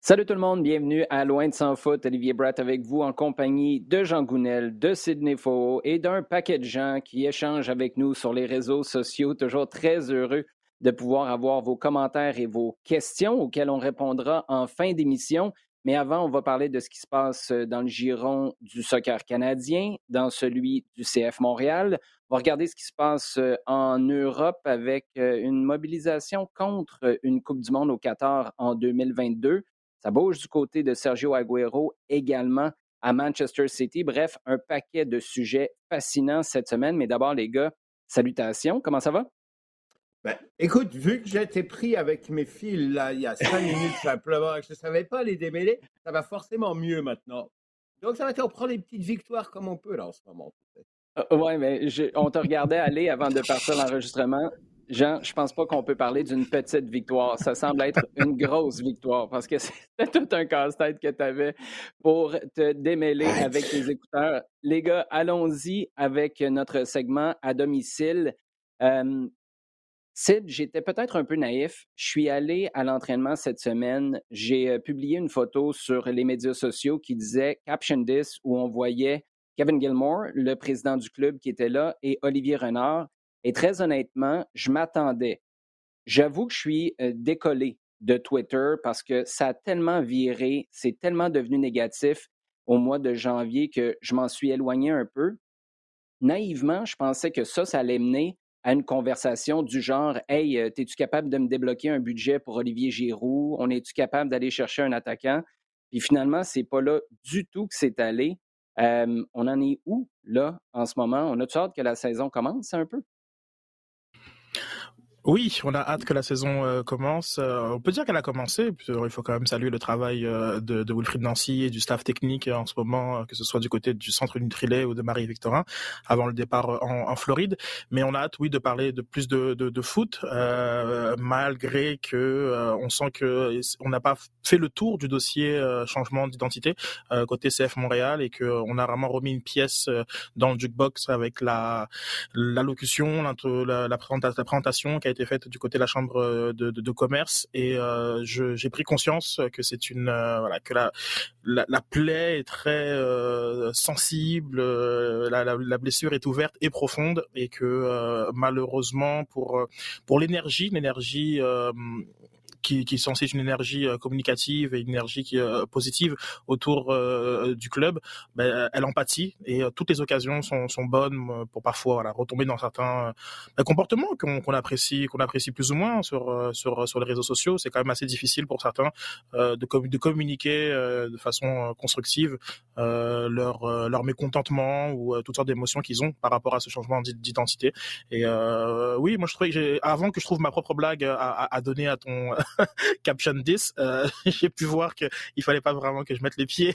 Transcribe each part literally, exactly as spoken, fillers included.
Salut tout le monde, bienvenue à Loin de Sans Foot. Olivier Bratt avec vous en compagnie de Jean Gounel, de Sidney Fo et d'un paquet de gens qui échangent avec nous sur les réseaux sociaux. Toujours très heureux de pouvoir avoir vos commentaires et vos questions auxquelles on répondra en fin d'émission. Mais avant, on va parler de ce qui se passe dans le giron du soccer canadien, dans celui du C F Montréal. On va regarder ce qui se passe en Europe avec une mobilisation contre une Coupe du monde au Qatar en deux mille vingt-deux. Ça bouge du côté de Sergio Agüero également à Manchester City. Bref, un paquet de sujets fascinants cette semaine. Mais d'abord, les gars, salutations. Comment ça va? Ben, écoute, vu que j'étais pris avec mes fils là, il y a cinq minutes simplement et que je ne savais pas les démêler, ça va forcément mieux maintenant. Donc, ça va être, on prend les petites victoires comme on peut là en ce moment. Euh, oui, mais je, on te regardait aller avant de partir l'enregistrement. Jean, je pense pas qu'on peut parler d'une petite victoire. Ça semble être une grosse victoire parce que c'était tout un casse-tête que tu avais pour te démêler avec les écouteurs. Les gars, allons-y avec notre segment à domicile. Euh, Sid, j'étais peut-être un peu naïf. Je suis allé à l'entraînement cette semaine. J'ai publié une photo sur les médias sociaux qui disait « Caption this » où on voyait Kevin Gilmore, le président du club qui était là, et Olivier Renard. Et très honnêtement, je m'attendais. J'avoue que je suis décollé de Twitter parce que ça a tellement viré, c'est tellement devenu négatif au mois de janvier que je m'en suis éloigné un peu. Naïvement, je pensais que ça, ça allait mener à une conversation du genre « Hey, es-tu capable de me débloquer un budget pour Olivier Giroud? On est-tu capable d'aller chercher un attaquant? » Puis finalement, c'est pas là du tout que c'est allé. Euh, on en est où, là, en ce moment? On a-tu hâte que la saison commence un peu? Oui, on a hâte que la saison euh, commence. Euh, on peut dire qu'elle a commencé. Puis, euh, il faut quand même saluer le travail euh, de, de Wilfried Nancy et du staff technique euh, en ce moment, euh, que ce soit du côté du centre Nutrilait ou de Marie-Victorin, avant le départ euh, en, en Floride. Mais on a hâte, oui, de parler de plus de, de, de foot, euh, malgré que euh, on sent que on n'a pas fait le tour du dossier euh, changement d'identité euh, côté C F Montréal et que euh, on a vraiment remis une pièce euh, dans le jukebox avec la l'allocution, la, la, la présentation qui a été faite du côté de la chambre de, de, de commerce et euh, je, j'ai pris conscience que c'est une euh, voilà que la, la la plaie est très euh, sensible, euh, la, la, la blessure est ouverte et profonde et que euh, malheureusement pour pour l'énergie l'énergie euh, qui, qui est censée être une énergie euh, communicative et une énergie qui, euh, positive autour euh, du club, ben, elle en pâtit et euh, toutes les occasions sont, sont bonnes pour parfois voilà, retomber dans certains euh, comportements qu'on, qu'on apprécie, qu'on apprécie plus ou moins sur, sur, sur les réseaux sociaux. C'est quand même assez difficile pour certains euh, de, com- de communiquer euh, de façon constructive euh, leur, euh, leur mécontentement ou euh, toutes sortes d'émotions qu'ils ont par rapport à ce changement d'identité. Et euh, oui, moi je trouvais que j'ai, avant que je trouve ma propre blague à, à, à donner à ton Caption dix, euh, j'ai pu voir qu'il ne fallait pas vraiment que je mette les pieds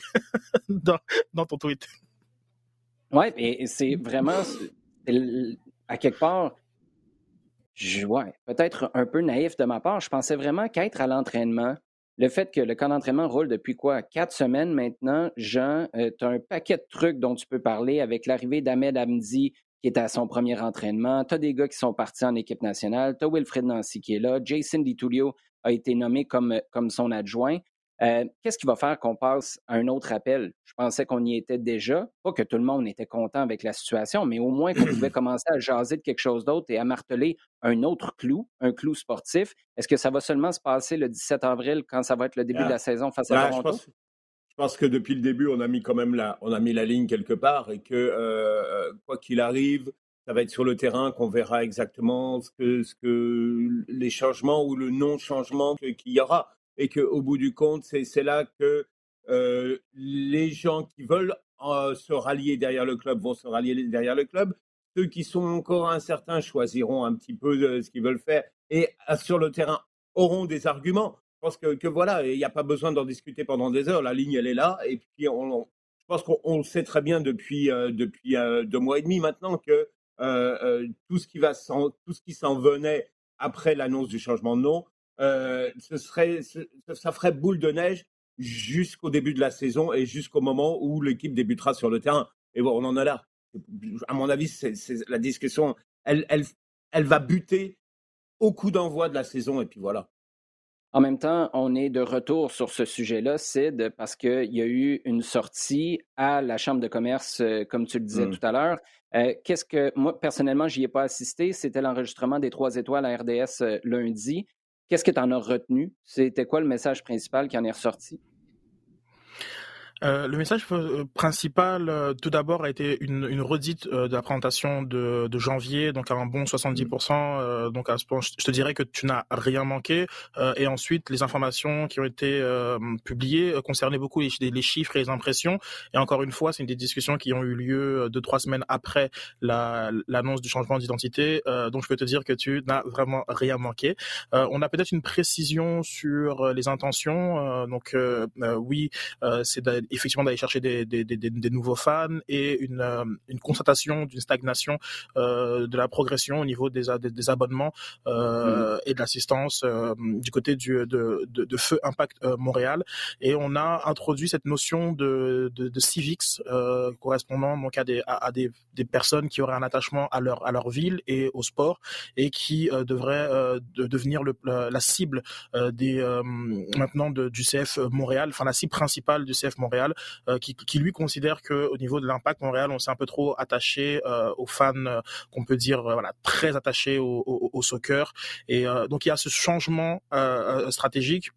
dans, dans ton tweet. Oui, et c'est vraiment, c'est, à quelque part, je, ouais, peut-être un peu naïf de ma part, je pensais vraiment qu'être à l'entraînement, le fait que le camp d'entraînement roule depuis quoi? Quatre semaines maintenant, Jean, euh, tu as un paquet de trucs dont tu peux parler avec l'arrivée d'Ahmed Hamdi, qui était à son premier entraînement, tu as des gars qui sont partis en équipe nationale, tu as Wilfried Nancy qui est là, Jason Di Tullio a été nommé comme, comme son adjoint. Euh, qu'est-ce qui va faire qu'on passe à un autre appel? Je pensais qu'on y était déjà, pas que tout le monde était content avec la situation, mais au moins qu'on pouvait commencer à jaser de quelque chose d'autre et à marteler un autre clou, un clou sportif. Est-ce que ça va seulement se passer le dix-sept avril quand ça va être le début yeah. de la saison face à yeah, Toronto? Je pense... Je pense que depuis le début, on a mis quand même la, on a mis la ligne quelque part et que, euh, quoi qu'il arrive, ça va être sur le terrain qu'on verra exactement ce que, ce que les changements ou le non-changement que, qu'il y aura. Et qu'au bout du compte, c'est, c'est là que euh, les gens qui veulent euh, se rallier derrière le club vont se rallier derrière le club. Ceux qui sont encore incertains choisiront un petit peu de ce qu'ils veulent faire et sur le terrain auront des arguments. Je pense que, que voilà, il n'y a pas besoin d'en discuter pendant des heures. La ligne, elle est là. Et puis, on, on, je pense qu'on le sait très bien depuis, euh, depuis euh, deux mois et demi maintenant que euh, euh, tout ce qui va s'en, tout ce qui s'en venait après l'annonce du changement de nom, euh, ce serait, ce, ça ferait boule de neige jusqu'au début de la saison et jusqu'au moment où l'équipe débutera sur le terrain. Et bon, on en est là. À mon avis, c'est, c'est la discussion, elle, elle, elle va buter au coup d'envoi de la saison et puis voilà. En même temps, on est de retour sur ce sujet-là, Sid, parce qu'il y a eu une sortie à la Chambre de commerce, comme tu le disais mmh. tout à l'heure. Euh, qu'est-ce que moi, personnellement, j'y ai pas assisté. C'était l'enregistrement des trois étoiles à R D S lundi. Qu'est-ce que tu en as retenu? C'était quoi le message principal qui en est ressorti? Euh, le message principal, euh, tout d'abord, a été une, une redite euh, de la présentation de, de janvier, donc à un bon soixante-dix pour cent. Euh, donc, à ce point, je te dirais que tu n'as rien manqué. Euh, et ensuite, les informations qui ont été euh, publiées euh, concernaient beaucoup les, les chiffres et les impressions. Et encore une fois, c'est une des discussions qui ont eu lieu deux, trois semaines après la, l'annonce du changement d'identité. Euh, donc, je peux te dire que tu n'as vraiment rien manqué. Euh, on a peut-être une précision sur les intentions. Euh, donc, euh, euh, oui, euh, c'est d'ailleurs effectivement d'aller chercher des, des, des, des nouveaux fans et une, euh, une constatation d'une stagnation euh, de la progression au niveau des, des, des abonnements euh, mmh. et de l'assistance euh, du côté du, de, de, de Feu Impact euh, Montréal. Et on a introduit cette notion de, de, de civics euh, correspondant donc à, des, à, à des, des personnes qui auraient un attachement à leur, à leur ville et au sport et qui euh, devraient euh, de devenir le, la, la cible euh, des, euh, maintenant de, du C F Montréal, enfin la cible principale du C F Montréal. Euh, qui, qui lui considère qu'au niveau de l'Impact Montréal, on s'est un peu trop attaché euh, aux fans, euh, qu'on peut dire euh, voilà, très attaché au, au, au soccer. Et euh, donc il y a ce changement euh, stratégique.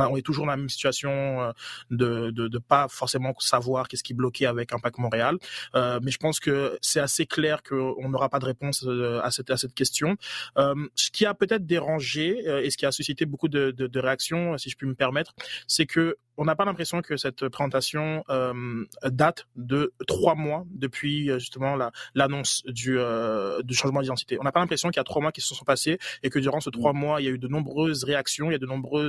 On est toujours dans la même situation de, de, de pas forcément savoir qu'est-ce qui bloquait avec Impact Montréal. Euh, mais je pense que c'est assez clair qu'on n'aura pas de réponse à cette, à cette question. Euh, ce qui a peut-être dérangé et ce qui a suscité beaucoup de, de, de réactions, si je puis me permettre, c'est que on n'a pas l'impression que cette présentation euh, date de trois mois depuis justement la, l'annonce du, euh, du changement d'identité. On n'a pas l'impression qu'il y a trois mois qui se sont passés et que durant ces trois mois, il y a eu de nombreuses réactions, il y a de nombreuses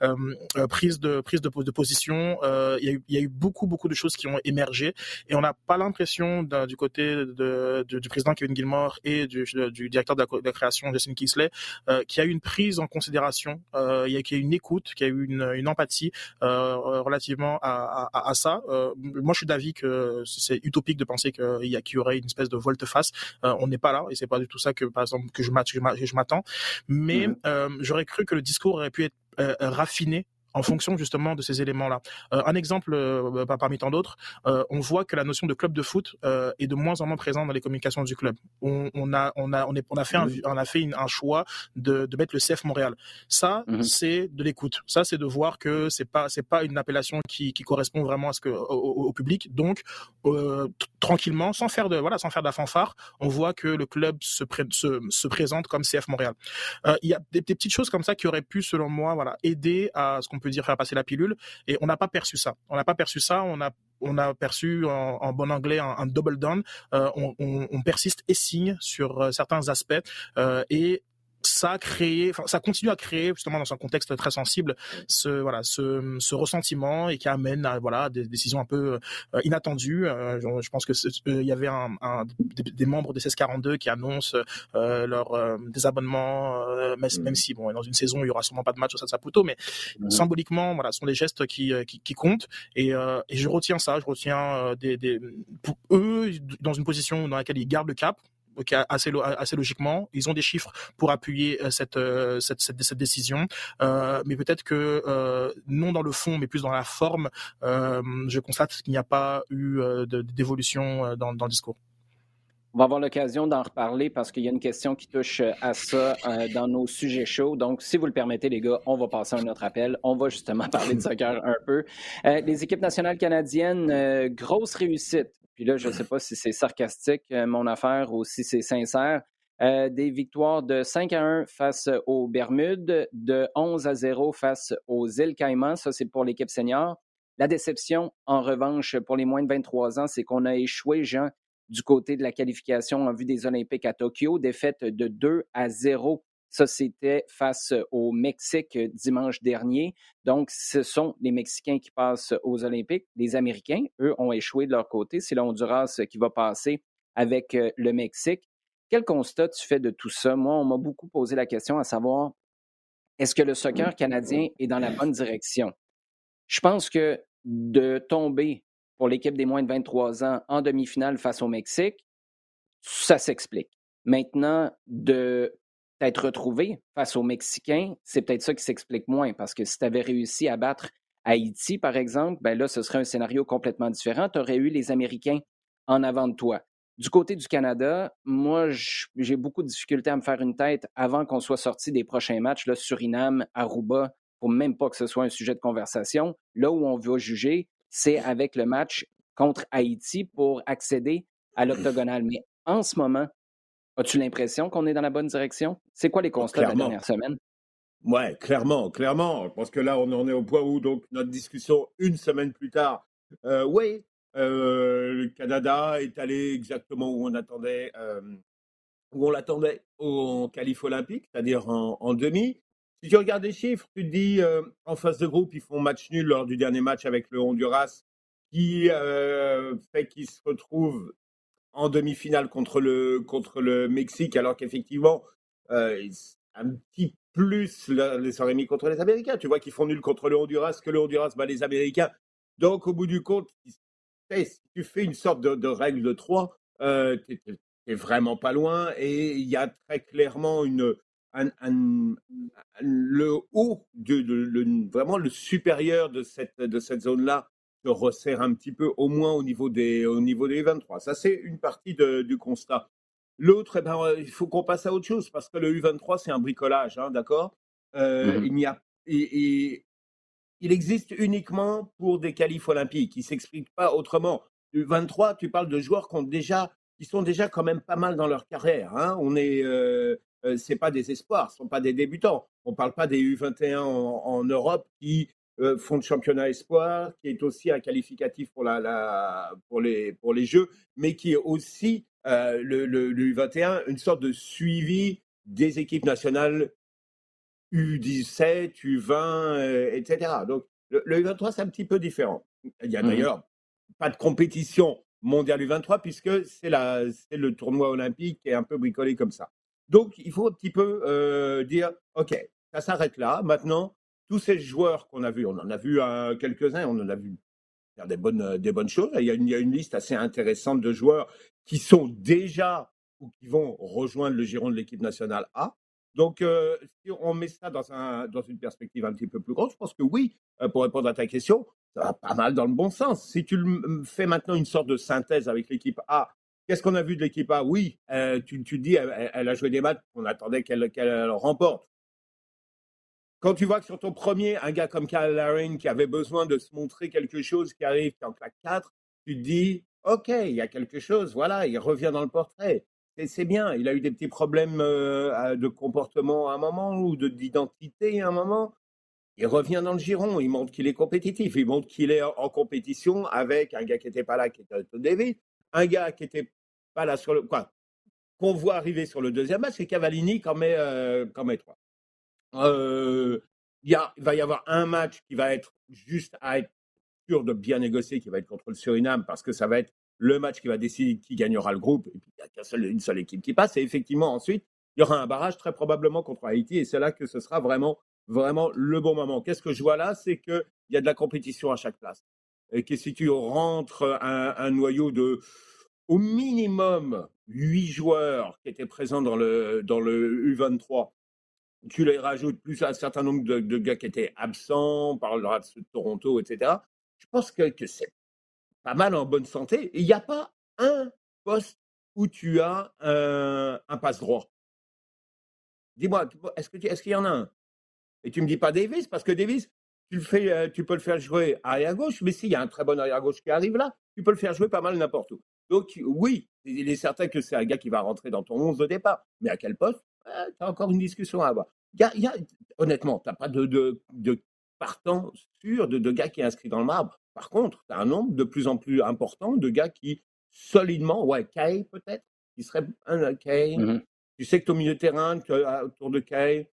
Euh, euh, prise de prise de, de position. Euh, il y a eu, il y a eu beaucoup beaucoup de choses qui ont émergé et on n'a pas l'impression du côté de, de, du président Kevin Gilmore et du, du directeur de la, de la création Justin Kingsley euh, qu'il y a eu une prise en considération, euh, il y a, qu'il y a eu une écoute, qu'il y a eu une, une empathie euh, relativement à, à, à ça. Euh, moi, je suis d'avis que c'est utopique de penser qu'il y, a, qu'il y aurait une espèce de volte-face. Euh, on n'est pas là et c'est pas du tout ça que par exemple que je, je, je m'attends. Mais mm-hmm. euh, j'aurais cru que le discours aurait pu être Euh, raffiné en fonction justement de ces éléments-là. Euh, un exemple euh, parmi tant d'autres, euh, on voit que la notion de club de foot euh, est de moins en moins présente dans les communications du club. On, on a on a on, est, on a fait un on a fait une, un choix de, de mettre le C F Montréal. Ça mm-hmm. c'est de l'écoute. Ça c'est de voir que c'est pas c'est pas une appellation qui qui correspond vraiment à ce que au, au public. Donc euh, t- tranquillement, sans faire de voilà sans faire de la fanfare, on voit que le club se pré- se, se présente comme C F Montréal. Il euh, y a des, des petites choses comme ça qui auraient pu selon moi voilà aider à ce qu'on On peut dire faire passer la pilule et on n'a pas perçu ça. On n'a pas perçu ça. On a on a perçu en, en bon anglais un, un double down. Euh, on, on, on persiste et signe sur euh, certains aspects euh, et ça a créé, enfin, ça continue à créer justement dans un contexte très sensible ce voilà ce, ce ressentiment et qui amène à voilà des décisions un peu euh, inattendues. Euh, je, je pense que il euh, y avait un, un des, des membres des seize quarante-deux qui annoncent euh, leur euh, désabonnement, euh, même, mmh. même si bon dans une saison il y aura sûrement pas de match au Stade Saputo, mais mmh. symboliquement voilà ce sont les gestes qui qui, qui comptent et, euh, et je retiens ça, je retiens euh, des, des pour eux dans une position dans laquelle ils gardent le cap. Okay, assez, lo- assez logiquement, ils ont des chiffres pour appuyer euh, cette, euh, cette, cette, cette décision, euh, mais peut-être que euh, non dans le fond, mais plus dans la forme, euh, je constate qu'il n'y a pas eu euh, de, d'évolution euh, dans, dans le discours. On va avoir l'occasion d'en reparler parce qu'il y a une question qui touche à ça euh, dans nos sujets chauds. Donc, si vous le permettez, les gars, on va passer à un autre appel. On va justement parler de soccer un peu. Euh, les équipes nationales canadiennes, euh, grosse réussite. Puis là, je ne sais pas si c'est sarcastique, euh, mon affaire, ou si c'est sincère. Euh, des victoires de cinq à un face aux Bermudes, de onze à zéro face aux Îles-Caïmans. Ça, c'est pour l'équipe senior. La déception, en revanche, pour les moins de vingt-trois ans, c'est qu'on a échoué, Jean, du côté de la qualification en vue des Olympiques à Tokyo. Défaite de deux à zéro. Ça, c'était face au Mexique dimanche dernier. Donc, ce sont les Mexicains qui passent aux Olympiques. Les Américains, eux, ont échoué de leur côté. C'est l'Honduras qui va passer avec le Mexique. Quel constat tu fais de tout ça? Moi, on m'a beaucoup posé la question à savoir, est-ce que le soccer canadien est dans la bonne direction? Je pense que de tomber pour l'équipe des moins de vingt-trois ans en demi-finale face au Mexique, ça s'explique. Maintenant, de t'être retrouvé face aux Mexicains, c'est peut-être ça qui s'explique moins, parce que si tu avais réussi à battre Haïti, par exemple, ben là, ce serait un scénario complètement différent. Tu aurais eu les Américains en avant de toi. Du côté du Canada, moi, j'ai beaucoup de difficultés à me faire une tête avant qu'on soit sorti des prochains matchs, là, Suriname, Aruba, pour même pas que ce soit un sujet de conversation. Là où on va juger, c'est avec le match contre Haïti pour accéder à l'octogonal. Mais en ce moment, as-tu l'impression qu'on est dans la bonne direction? C'est quoi les constats clairement. De la dernière semaine? Oui, clairement, clairement. Parce que là, on en est au point où donc notre discussion une semaine plus tard, euh, oui, euh, le Canada est allé exactement où on attendait, euh, où on l'attendait en qualif olympique, c'est-à-dire en, en demi. Si tu regardes les chiffres, tu te dis, euh, en phase de groupe, ils font match nul lors du dernier match avec le Honduras, qui euh, fait qu'ils se retrouvent en demi-finale contre le, contre le Mexique, alors qu'effectivement, euh, un petit plus les aurait mis contre les Américains. Tu vois qu'ils font nul contre le Honduras, que le Honduras bat les Américains. Donc, au bout du compte, si tu fais une sorte de, de règle de trois, euh, tu n'es vraiment pas loin, et il y a très clairement une... Un, un, le haut, de, de, le, vraiment le supérieur de cette, de cette zone-là se resserre un petit peu, au moins au niveau des, au niveau des U vingt-trois. Ça, c'est une partie de, du constat. L'autre, eh ben, il faut qu'on passe à autre chose, parce que le U vingt-trois, c'est un bricolage, hein, d'accord euh, mm-hmm. il, y a, et, et, il existe uniquement pour des qualifs olympiques. Il ne s'explique pas autrement. U vingt-trois, tu parles de joueurs qui, ont déjà, qui sont déjà quand même pas mal dans leur carrière. Hein. On est... Euh, Euh, ce n'est pas des espoirs, ce ne sont pas des débutants. On ne parle pas des U vingt et un en, en Europe qui euh, font le championnat espoir, qui est aussi un qualificatif pour, la, la, pour, les, pour les Jeux, mais qui est aussi, euh, le, le, le U vingt et un, une sorte de suivi des équipes nationales U dix-sept, U vingt, euh, et cetera. Donc, le, le U vingt-trois, c'est un petit peu différent. Il n'y a mmh. d'ailleurs pas de compétition mondiale U vingt-trois, puisque c'est, la, c'est le tournoi olympique qui est un peu bricolé comme ça. Donc, il faut un petit peu euh, dire, OK, ça s'arrête là. Maintenant, tous ces joueurs qu'on a vus, on en a vu euh, quelques-uns, on en a vu faire des bonnes, des bonnes choses. Il y, a une, il y a une liste assez intéressante de joueurs qui sont déjà ou qui vont rejoindre le giron de l'équipe nationale A. Donc, euh, si on met ça dans, un, dans une perspective un petit peu plus grande, je pense que oui, euh, pour répondre à ta question, ça va pas mal dans le bon sens. Si tu le, fais maintenant une sorte de synthèse avec l'équipe A, qu'est-ce qu'on a vu de l'équipe A? Oui, euh, tu, tu dis, elle, elle a joué des matchs, on attendait qu'elle, qu'elle remporte. Quand tu vois que sur ton premier, un gars comme Kyle Larin qui avait besoin de se montrer quelque chose, qui arrive, qui en claque quatre, tu te dis, OK, il y a quelque chose, voilà, il revient dans le portrait. Et c'est bien, il a eu des petits problèmes euh, de comportement à un moment ou de, d'identité à un moment. Il revient dans le giron, il montre qu'il est compétitif, il montre qu'il est en, en compétition avec un gars qui n'était pas là, qui était à David, un gars qui était pas là sur le quoi qu'on voit arriver sur le deuxième match, c'est Cavallini quand met euh, quand met trois. Euh, il va y avoir un match qui va être juste à être sûr de bien négocier, qui va être contre le Suriname, parce que ça va être le match qui va décider qui gagnera le groupe. Et puis il y a qu'une seule, une seule équipe qui passe. Et effectivement ensuite il y aura un barrage très probablement contre Haïti, et c'est là que ce sera vraiment vraiment le bon moment. Qu'est-ce que je vois là, c'est que il y a de la compétition à chaque place. Et que si tu rentres un, un noyau de au minimum huit joueurs qui étaient présents dans le, dans le U vingt-trois, tu les rajoutes plus un certain nombre de, de gars qui étaient absents, on parlera de Toronto, et cetera. Je pense que, que c'est pas mal en bonne santé. Il n'y a pas un poste où tu as un, un passe-droit. Dis-moi, est-ce, que tu, est-ce qu'il y en a un? Et tu ne me dis pas Davis, parce que Davis, tu, le fais, tu peux le faire jouer arrière-gauche, mais s'il y a un très bon arrière-gauche qui arrive là, tu peux le faire jouer pas mal n'importe où. Donc, oui, il est certain que c'est un gars qui va rentrer dans ton onze de départ. Mais à quel poste? euh, Tu as encore une discussion à avoir. Y a, y a, honnêtement, tu n'as pas de, de, de partant sûr, de, de gars qui est inscrit dans le marbre. Par contre, tu as un nombre de plus en plus important de gars qui, solidement, ouais, Kay peut-être, qui serait un Kay. Mm-hmm. Tu sais que tu es au milieu de terrain, autour de Kay,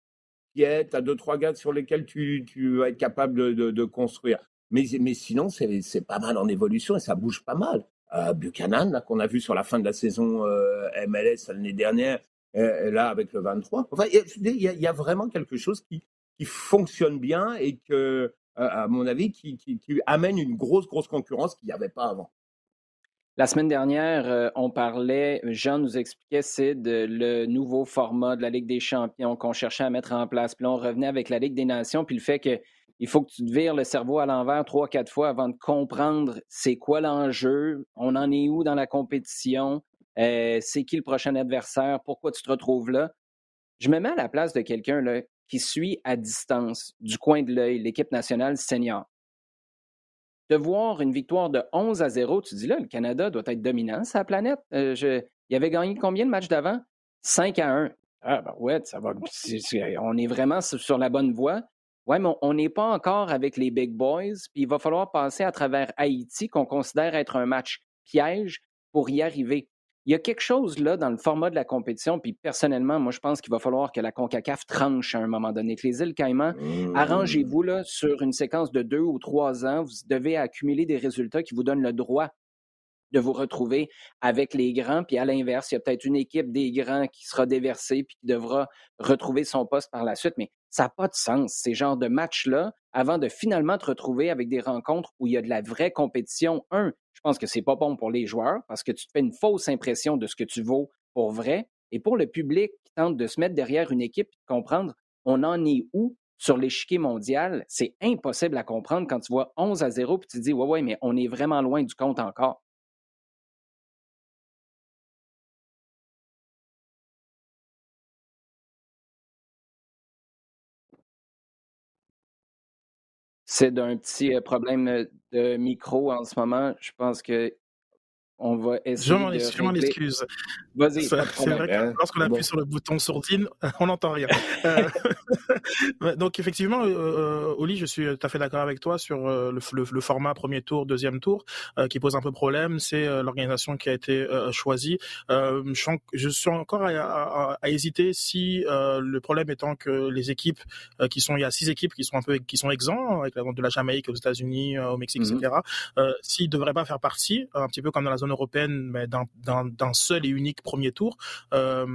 tu as deux, trois gars sur lesquels tu, tu vas être capable de, de, de construire. Mais, mais sinon, c'est, c'est pas mal en évolution et ça bouge pas mal. Euh, Buchanan, là, qu'on a vu sur la fin de la saison euh, M L S l'année dernière, euh, là, avec le vingt-trois. Enfin, il y, y, y a vraiment quelque chose qui, qui fonctionne bien et que, Euh, à mon avis, qui, qui, qui amène une grosse, grosse concurrence qu'il n'y avait pas avant. La semaine dernière, euh, on parlait, Jean nous expliquait, Sid, le nouveau format de la Ligue des champions qu'on cherchait à mettre en place. Puis là, on revenait avec la Ligue des nations, puis le fait qu'il faut que tu te vires le cerveau à l'envers trois, quatre fois avant de comprendre c'est quoi l'enjeu, on en est où dans la compétition, euh, c'est qui le prochain adversaire, pourquoi tu te retrouves là. Je me mets à la place de quelqu'un, là, qui suit à distance, du coin de l'œil, l'équipe nationale senior. De voir une victoire de onze à zéro, tu dis là, le Canada doit être dominant sur la planète. Euh, je, il avait gagné combien de matchs d'avant? cinq à un. Ah ben ouais, ça va. C'est, c'est, on est vraiment sur la bonne voie. Ouais, mais on n'est pas encore avec les big boys, puis il va falloir passer à travers Haïti, qu'on considère être un match piège, pour y arriver. Il y a quelque chose là dans le format de la compétition, puis personnellement, moi je pense qu'il va falloir que la CONCACAF tranche à un moment donné, que les Îles-Caïmans, mmh. arrangez-vous là sur une séquence de deux ou trois ans, vous devez accumuler des résultats qui vous donnent le droit de vous retrouver avec les grands, puis à l'inverse, il y a peut-être une équipe des grands qui sera déversée, puis qui devra retrouver son poste par la suite, mais ça n'a pas de sens, ces genres de matchs-là, avant de finalement te retrouver avec des rencontres où il y a de la vraie compétition. Un, je pense que c'est pas bon pour les joueurs parce que tu te fais une fausse impression de ce que tu vaux pour vrai. Et pour le public qui tente de se mettre derrière une équipe et de comprendre on en est où sur l'échiquier mondial, c'est impossible à comprendre quand tu vois onze à zéro et tu te dis « Ouais, ouais, mais on est vraiment loin du compte encore. » C'est d'un petit problème de micro en ce moment. Je pense que on va essayer. Je m'en, de je m'en excuse. Vas-y. Ça, c'est vrai que lorsqu'on appuie bon. sur le bouton sourdine, on n'entend rien. euh, donc effectivement, euh, Oli, je suis tout à fait d'accord avec toi sur euh, le, le, le format premier tour, deuxième tour, euh, qui pose un peu problème. C'est euh, l'organisation qui a été euh, choisie. Euh, je, je suis encore à, à, à, à hésiter si euh, le problème étant que les équipes euh, qui sont, il y a six équipes qui sont un peu qui sont exempts avec la, de la Jamaïque, aux États-Unis, euh, au Mexique, mm-hmm. et cetera. Euh, s'ils ne devraient pas faire partie, un petit peu comme dans la européenne, mais d'un, d'un, d'un seul et unique premier tour, euh,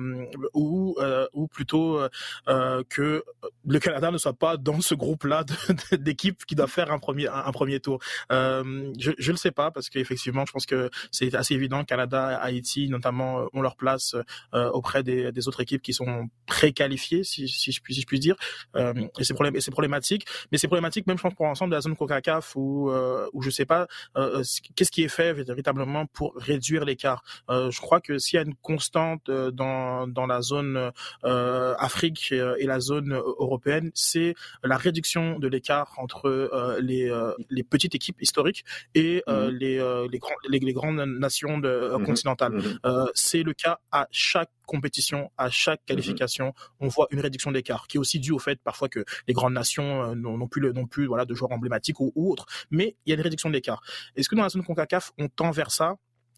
ou, euh, ou plutôt euh, que le Canada ne soit pas dans ce groupe-là de, de, d'équipes qui doivent faire un premier, un, un premier tour. Euh, je ne le sais pas, parce qu'effectivement, je pense que c'est assez évident que Canada, Haïti, notamment, ont leur place euh, auprès des, des autres équipes qui sont pré-qualifiées, si, si, je, puis, si je puis dire, euh, et, c'est problém- et c'est problématique. Mais c'est problématique même, je pense, pour l'ensemble de la zone CONCACAF, où, euh, où je ne sais pas euh, qu'est-ce qui est fait véritablement pour pour réduire l'écart. Euh, je crois que s'il y a une constante euh, dans dans la zone euh, Afrique et, et la zone européenne, c'est la réduction de l'écart entre euh, les euh, les petites équipes historiques et euh, mmh. les, euh, les, grands, les les grandes nations de, euh, mmh. continentales. Mmh. Euh, c'est le cas à chaque compétition, à chaque qualification, mmh. on voit une réduction d'écart, qui est aussi due au fait parfois que les grandes nations euh, n'ont, n'ont plus le, n'ont plus voilà de joueurs emblématiques ou, ou autres, mais il y a une réduction d'écart. Est-ce que dans la zone CONCACAF on tend vers ça?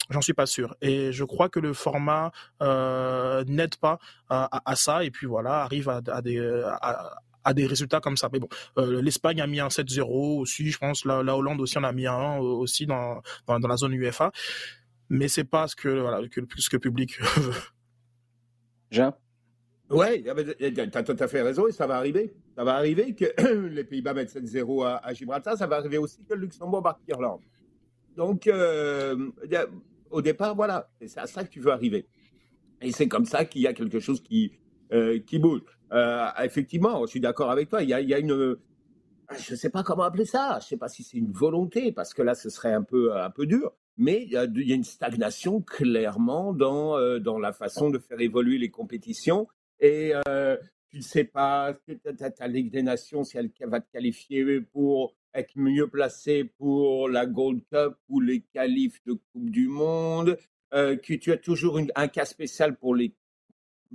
J'en suis pas sûr. Et je crois que le format euh, n'aide pas à, à, à ça. Et puis voilà, arrive à, à des... À, à des résultats comme ça. Mais bon, euh, l'Espagne a mis un sept zéro aussi, je pense. La, la Hollande aussi en a mis un aussi dans, dans, dans la zone UEFA. Mais c'est pas ce que, voilà, que, ce que le public veut. Jean? Oui, tu as tout à fait raison et ça va arriver. Ça va arriver que les Pays-Bas mettent sept zéro à, à Gibraltar. Ça va arriver aussi que le Luxembourg bat l'Irlande. Donc, euh, au départ, voilà, c'est à ça que tu veux arriver. Et c'est comme ça qu'il y a quelque chose qui, euh, qui bouge. Euh, effectivement, je suis d'accord avec toi, il y a, il y a une... Je ne sais pas comment appeler ça, je ne sais pas si c'est une volonté, parce que là, ce serait un peu, un peu dur, mais il y a, il y a une stagnation, clairement, dans, euh, dans la façon de faire évoluer les compétitions. Et euh, tu ne sais pas, ta Ligue des Nations, si elle va te qualifier pour... être mieux placé pour la Gold Cup ou les qualifs de Coupe du Monde, euh, que tu as toujours une, un cas spécial pour les,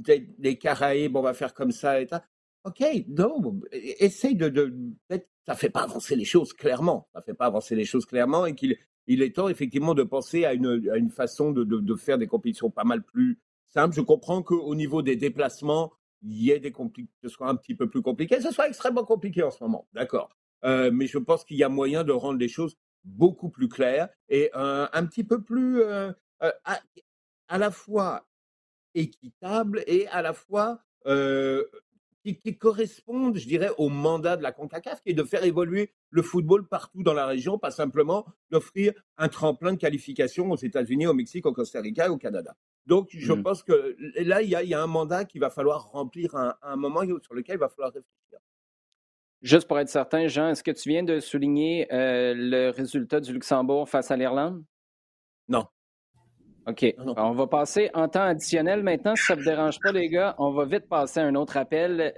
les, les Caraïbes, on va faire comme ça et ça. Ok, non, essaye de, de, d'être ça ne fait pas avancer les choses clairement. Ça ne fait pas avancer les choses clairement et qu'il il est temps effectivement de penser à une, à une façon de, de, de faire des compétitions pas mal plus simples. Je comprends qu'au niveau des déplacements, il y ait des compli- ce soit un petit peu plus compliqué. Ce soit extrêmement compliqué en ce moment, d'accord. Euh, mais je pense qu'il y a moyen de rendre les choses beaucoup plus claires et euh, un petit peu plus euh, euh, à, à la fois équitables et à la fois euh, qui, qui correspondent, je dirais, au mandat de la CONCACAF, qui est de faire évoluer le football partout dans la région, pas simplement d'offrir un tremplin de qualification aux États-Unis, au Mexique, au Costa Rica et au Canada. Donc, je mmh. pense que là, il y, y a un mandat qu'il va falloir remplir à un, un moment sur lequel il va falloir réfléchir. Juste pour être certain, Jean, est-ce que tu viens de souligner euh, le résultat du Luxembourg face à l'Irlande? Non. OK. Non, non. On va passer en temps additionnel maintenant. Si ça ne vous dérange pas, les gars, on va vite passer à un autre appel.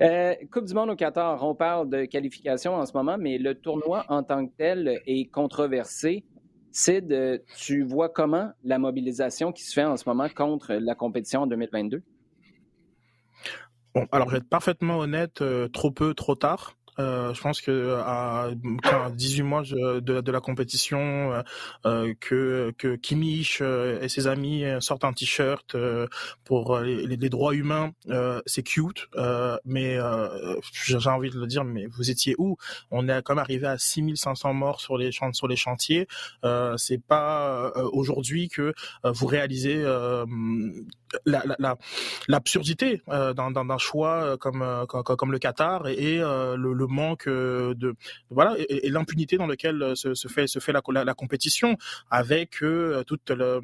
euh, Coupe du monde au Qatar, on parle de qualification en ce moment, mais le tournoi en tant que tel est controversé. Sid, tu vois comment la mobilisation qui se fait en ce moment contre la compétition en deux mille vingt-deux? Bon, alors, je vais être parfaitement honnête, euh, trop peu, trop tard. Euh, je pense que à dix-huit mois de, de la compétition, euh, que, que Kimmich et ses amis sortent un t-shirt euh, pour les, les droits humains, euh, c'est cute, euh, mais euh, j'ai envie de le dire, mais vous étiez où? On est quand même arrivé à six mille cinq cents morts sur les, ch- sur les chantiers. Euh, c'est pas euh, aujourd'hui que euh, vous réalisez euh, la, la, la, l'absurdité euh, d'un, d'un, d'un choix comme, euh, comme, comme le Qatar et, et euh, le, le manque de voilà et, et l'impunité dans lequel se, se fait se fait la, la, la compétition avec euh, toute le,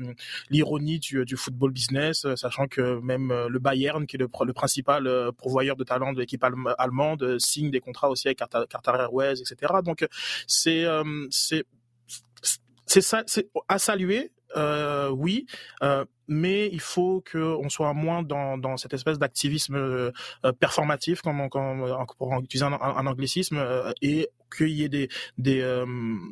l'ironie du, du football business, sachant que même le Bayern, qui est le, le principal pourvoyeur de talent de l'équipe allemande, signe des contrats aussi avec Qatar, Qatar Airways, et cetera. Donc c'est euh, c'est c'est ça c'est à saluer. Euh, oui, euh, mais il faut qu'on soit moins dans, dans cette espèce d'activisme euh, performatif, comme on, comme, pour utiliser un, un anglicisme, euh, et qu'il y ait des, des, euh,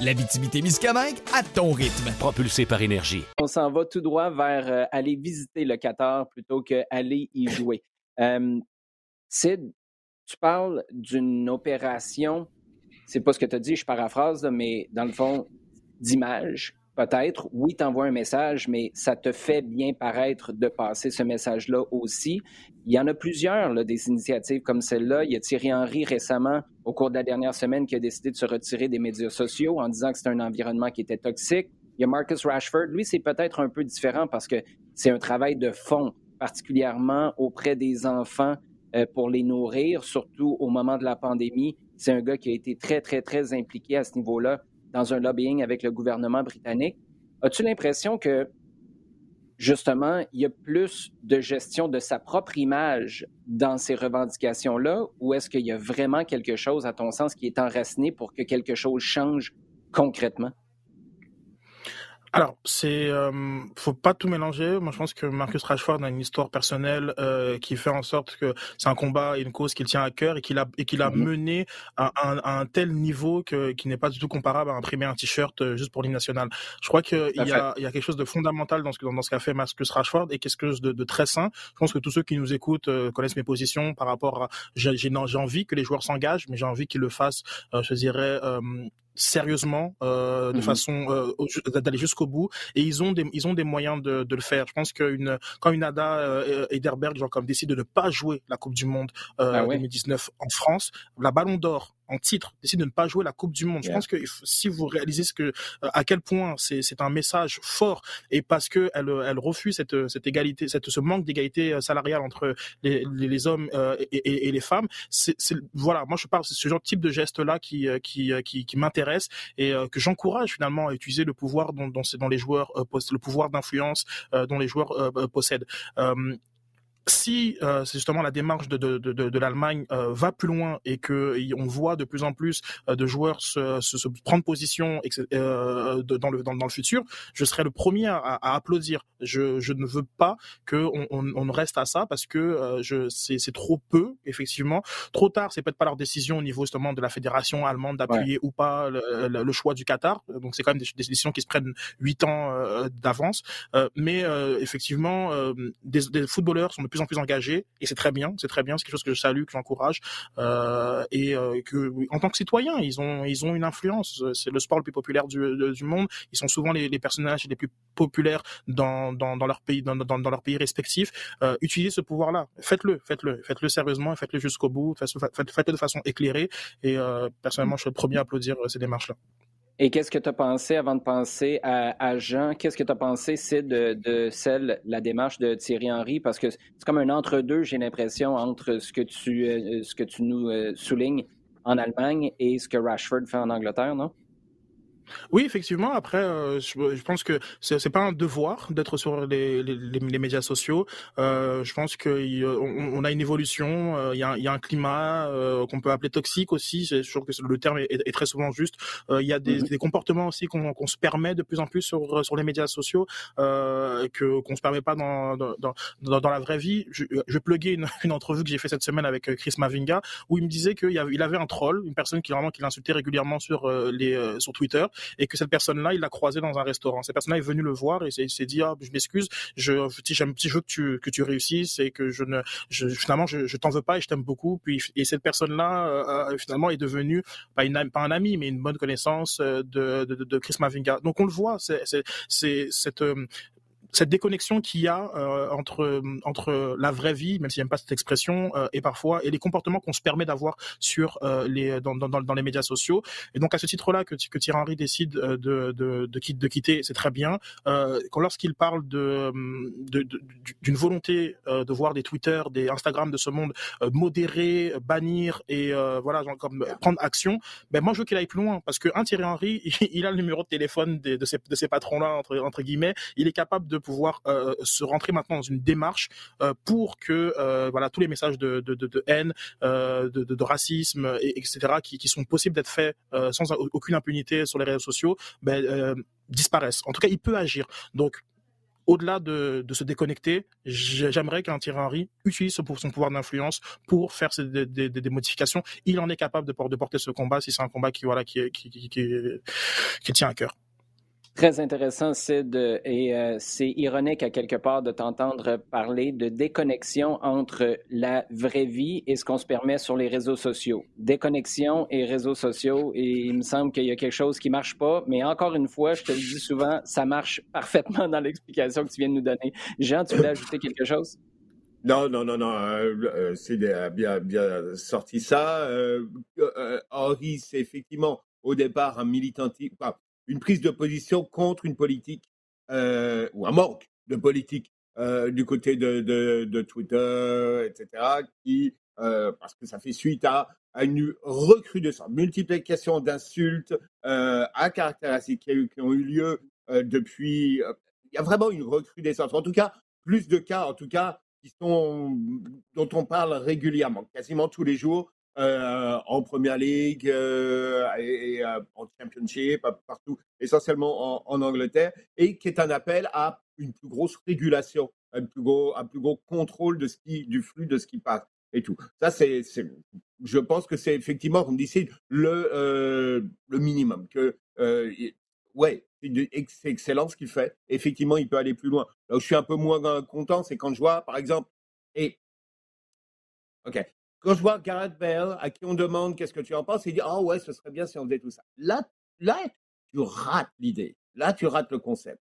L'Abitibi-Témiscamingue à ton rythme. Propulsé par énergie. On s'en va tout droit vers euh, aller visiter le Qatar plutôt qu'aller y jouer. Euh, Sid, tu parles d'une opération, c'est pas ce que tu as dit, je paraphrase, là, mais dans le fond, d'image, peut-être. Oui, tu envoies un message, mais ça te fait bien paraître de passer ce message-là aussi. Il y en a plusieurs, là, des initiatives comme celle-là. Il y a Thierry Henry récemment, au cours de la dernière semaine, qui a décidé de se retirer des médias sociaux en disant que c'était un environnement qui était toxique. Il y a Marcus Rashford. Lui, c'est peut-être un peu différent parce que c'est un travail de fond, particulièrement auprès des enfants euh, pour les nourrir, surtout au moment de la pandémie. C'est un gars qui a été très, très, très impliqué à ce niveau-là dans un lobbying avec le gouvernement britannique. As-tu l'impression que, justement, il y a plus de gestion de sa propre image dans ces revendications-là, ou est-ce qu'il y a vraiment quelque chose, à ton sens, qui est enraciné pour que quelque chose change concrètement? Alors, c'est, euh, faut pas tout mélanger. Moi, je pense que Marcus Rashford a une histoire personnelle euh, qui fait en sorte que c'est un combat et une cause qu'il tient à cœur et qu'il a et qu'il a mené à un, à un tel niveau que qui n'est pas du tout comparable à imprimer un t-shirt juste pour l'hymne national. Je crois que il y a il y a quelque chose de fondamental dans ce que dans ce qu'a fait Marcus Rashford et quelque chose de, de très sain. Je pense que tous ceux qui nous écoutent euh, connaissent mes positions par rapport à j'ai j'ai, j'ai envie que les joueurs s'engagent, mais j'ai envie qu'ils le fassent. Euh, je dirais. Euh, sérieusement, euh, de mm-hmm. façon euh, d'aller jusqu'au bout, et ils ont des ils ont des moyens de de le faire. Je pense qu'une quand une Ada euh, Ederberg genre comme décide de ne pas jouer la Coupe du Monde euh, ah ouais. deux mille dix-neuf en France, la Ballon d'Or en titre décide de ne pas jouer la Coupe du Monde. Yeah. Je pense que si vous réalisez ce que euh, à quel point c'est c'est un message fort, et parce que elle elle refuse cette cette égalité, cette ce manque d'égalité salariale entre les les, les hommes euh, et, et et les femmes, c'est c'est voilà, moi je parle c'est ce genre de type de geste là qui qui qui qui m'intéresse et euh, que j'encourage finalement à utiliser le pouvoir dont, dont, dont les joueurs euh, possèdent, le pouvoir d'influence euh, dont les joueurs euh, possèdent. Euh, si euh, c'est justement la démarche de, de, de, de l'Allemagne euh, va plus loin et que et on voit de plus en plus euh, de joueurs se, se, se prendre position euh, de, dans, le, dans, dans le futur, je serai le premier à, à applaudir. Je, je ne veux pas qu'on on, on reste à ça parce que euh, je, c'est, c'est trop peu, effectivement. Trop tard, c'est peut-être pas leur décision au niveau justement de la fédération allemande d'appuyer ouais. ou pas le, le, le choix du Qatar. Donc c'est quand même des, des décisions qui se prennent huit ans euh, d'avance. Euh, mais euh, effectivement, euh, des, des footballeurs sont de plus en plus engagés, et c'est très bien, c'est très bien, c'est quelque chose que je salue, que j'encourage, euh, et euh, que en tant que citoyens, ils ont ils ont une influence. C'est le sport le plus populaire du, du monde. Ils sont souvent les, les personnages les plus populaires dans dans, dans leur pays, dans dans, dans leurs pays respectifs. Euh, utilisez ce pouvoir-là, faites-le, faites-le, faites-le sérieusement, et faites-le jusqu'au bout, faites, faites-le de façon éclairée. Et euh, personnellement, je suis le premier à applaudir ces démarches-là. Et qu'est-ce que tu as pensé, avant de penser à, à Jean, qu'est-ce que tu as pensé, Sid, de, de celle, la démarche de Thierry Henry? Parce que c'est comme un entre-deux, j'ai l'impression, entre ce que tu, ce que tu nous soulignes en Allemagne et ce que Rashford fait en Angleterre, non? Oui, effectivement. Après, euh, je, je pense que c'est, c'est pas un devoir d'être sur les, les, les médias sociaux. Euh, je pense qu'on on a une évolution. Euh, il y a, il y a un climat euh, qu'on peut appeler toxique aussi. C'est sûr que le terme est, est très souvent juste. Euh, il y a des, des comportements aussi qu'on, qu'on se permet de plus en plus sur, sur les médias sociaux euh, que qu'on se permet pas dans dans, dans, dans la vraie vie. Je, je pluguais une, une entrevue que j'ai fait cette semaine avec Chris Mavinga où il me disait qu'il y avait, il avait un troll, une personne qui vraiment qui l'insultait régulièrement sur euh, les euh, sur Twitter. Et que cette personne-là, il l'a croisée dans un restaurant. Cette personne-là est venue le voir et il s'est dit ah, je m'excuse, je, si j'aime, si je veux que tu que tu réussisses et que je ne, je, finalement, je, je t'en veux pas et je t'aime beaucoup. Puis et cette personne-là, euh, finalement, est devenue pas une pas un ami, mais une bonne connaissance de de, de Chris Mavinga. Donc on le voit, c'est c'est, c'est cette euh, cette déconnexion qu'il y a euh, entre entre la vraie vie, même si j'aime pas cette expression, euh, et parfois et les comportements qu'on se permet d'avoir sur euh, les dans, dans dans les médias sociaux. Et donc à ce titre-là que que Thierry Henry décide de de de quitter, de quitter, c'est très bien. Euh, quand lorsqu'il parle de, de, de d'une volonté euh, de voir des Twitter, des Instagram de ce monde euh, modérer, bannir et euh, voilà genre, comme prendre action, ben moi je veux qu'il aille plus loin parce que un Thierry Henry, il, il a le numéro de téléphone des, de ces de ces patrons-là entre entre guillemets, il est capable de pouvoir euh, se rentrer maintenant dans une démarche euh, pour que euh, voilà tous les messages de, de, de, de haine, euh, de, de, de racisme, et, etc. qui, qui sont possibles d'être faits euh, sans aucune impunité sur les réseaux sociaux, ben, euh, disparaissent. En tout cas, il peut agir. Donc au-delà de, de se déconnecter, j'aimerais qu'un Thierry Henry utilise son pouvoir d'influence pour faire ses, des, des, des modifications. Il en est capable de, de porter ce combat si c'est un combat qui, voilà, qui, qui, qui, qui, qui tient à cœur. Très intéressant, Sid, et euh, c'est ironique à quelque part de t'entendre parler de déconnexion entre la vraie vie et ce qu'on se permet sur les réseaux sociaux. Déconnexion et réseaux sociaux, et il me semble qu'il y a quelque chose qui ne marche pas, mais encore une fois, je te le dis souvent, ça marche parfaitement dans l'explication que tu viens de nous donner. Jean, tu voulais ajouter quelque chose? Non, non, non, non, euh, c'est bien, bien sorti ça. Euh, euh, Henri, c'est effectivement au départ un militantisme, enfin, une prise de position contre une politique, euh, ou un manque de politique euh, du côté de, de, de Twitter, et cetera, qui, euh, parce que ça fait suite à, à une recrudescence, multiplication d'insultes euh, à caractère racial qui, qui ont eu lieu euh, depuis. Euh, il y a vraiment une recrudescence, en tout cas, plus de cas, en tout cas, qui sont, dont on parle régulièrement, quasiment tous les jours. Euh, en Premier League, euh, et, et, euh, en Championship, partout, essentiellement en, en Angleterre, et qui est un appel à une plus grosse régulation, un plus gros, un plus gros contrôle de ce qui, du flux de ce qui passe et tout. Ça, c'est, c'est je pense que c'est effectivement, comme dit, le, euh, le minimum. Que, euh, ouais, c'est, c'est excellent ce qu'il fait. Effectivement, il peut aller plus loin. Là où je suis un peu moins content, c'est quand je vois, par exemple, et OK. Quand je vois Gareth Bale, à qui on demande qu'est-ce que tu en penses, il dit « Ah oh ouais, ce serait bien si on faisait tout ça ». Là, là, tu rates l'idée. Là, tu rates le concept.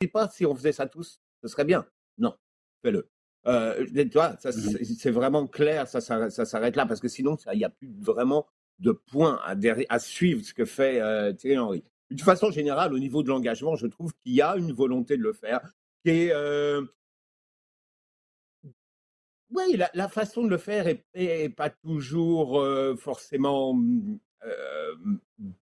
Dis pas si on faisait ça tous, ce serait bien. Non, fais-le. Euh, tu vois, ça, c'est, c'est vraiment clair, ça, ça, ça s'arrête là, parce que sinon, il n'y a plus vraiment de point à, derri- à suivre ce que fait euh, Thierry Henry. De façon générale, au niveau de l'engagement, je trouve qu'il y a une volonté de le faire qui est… Euh, Oui, la, la façon de le faire n'est pas toujours euh, forcément euh,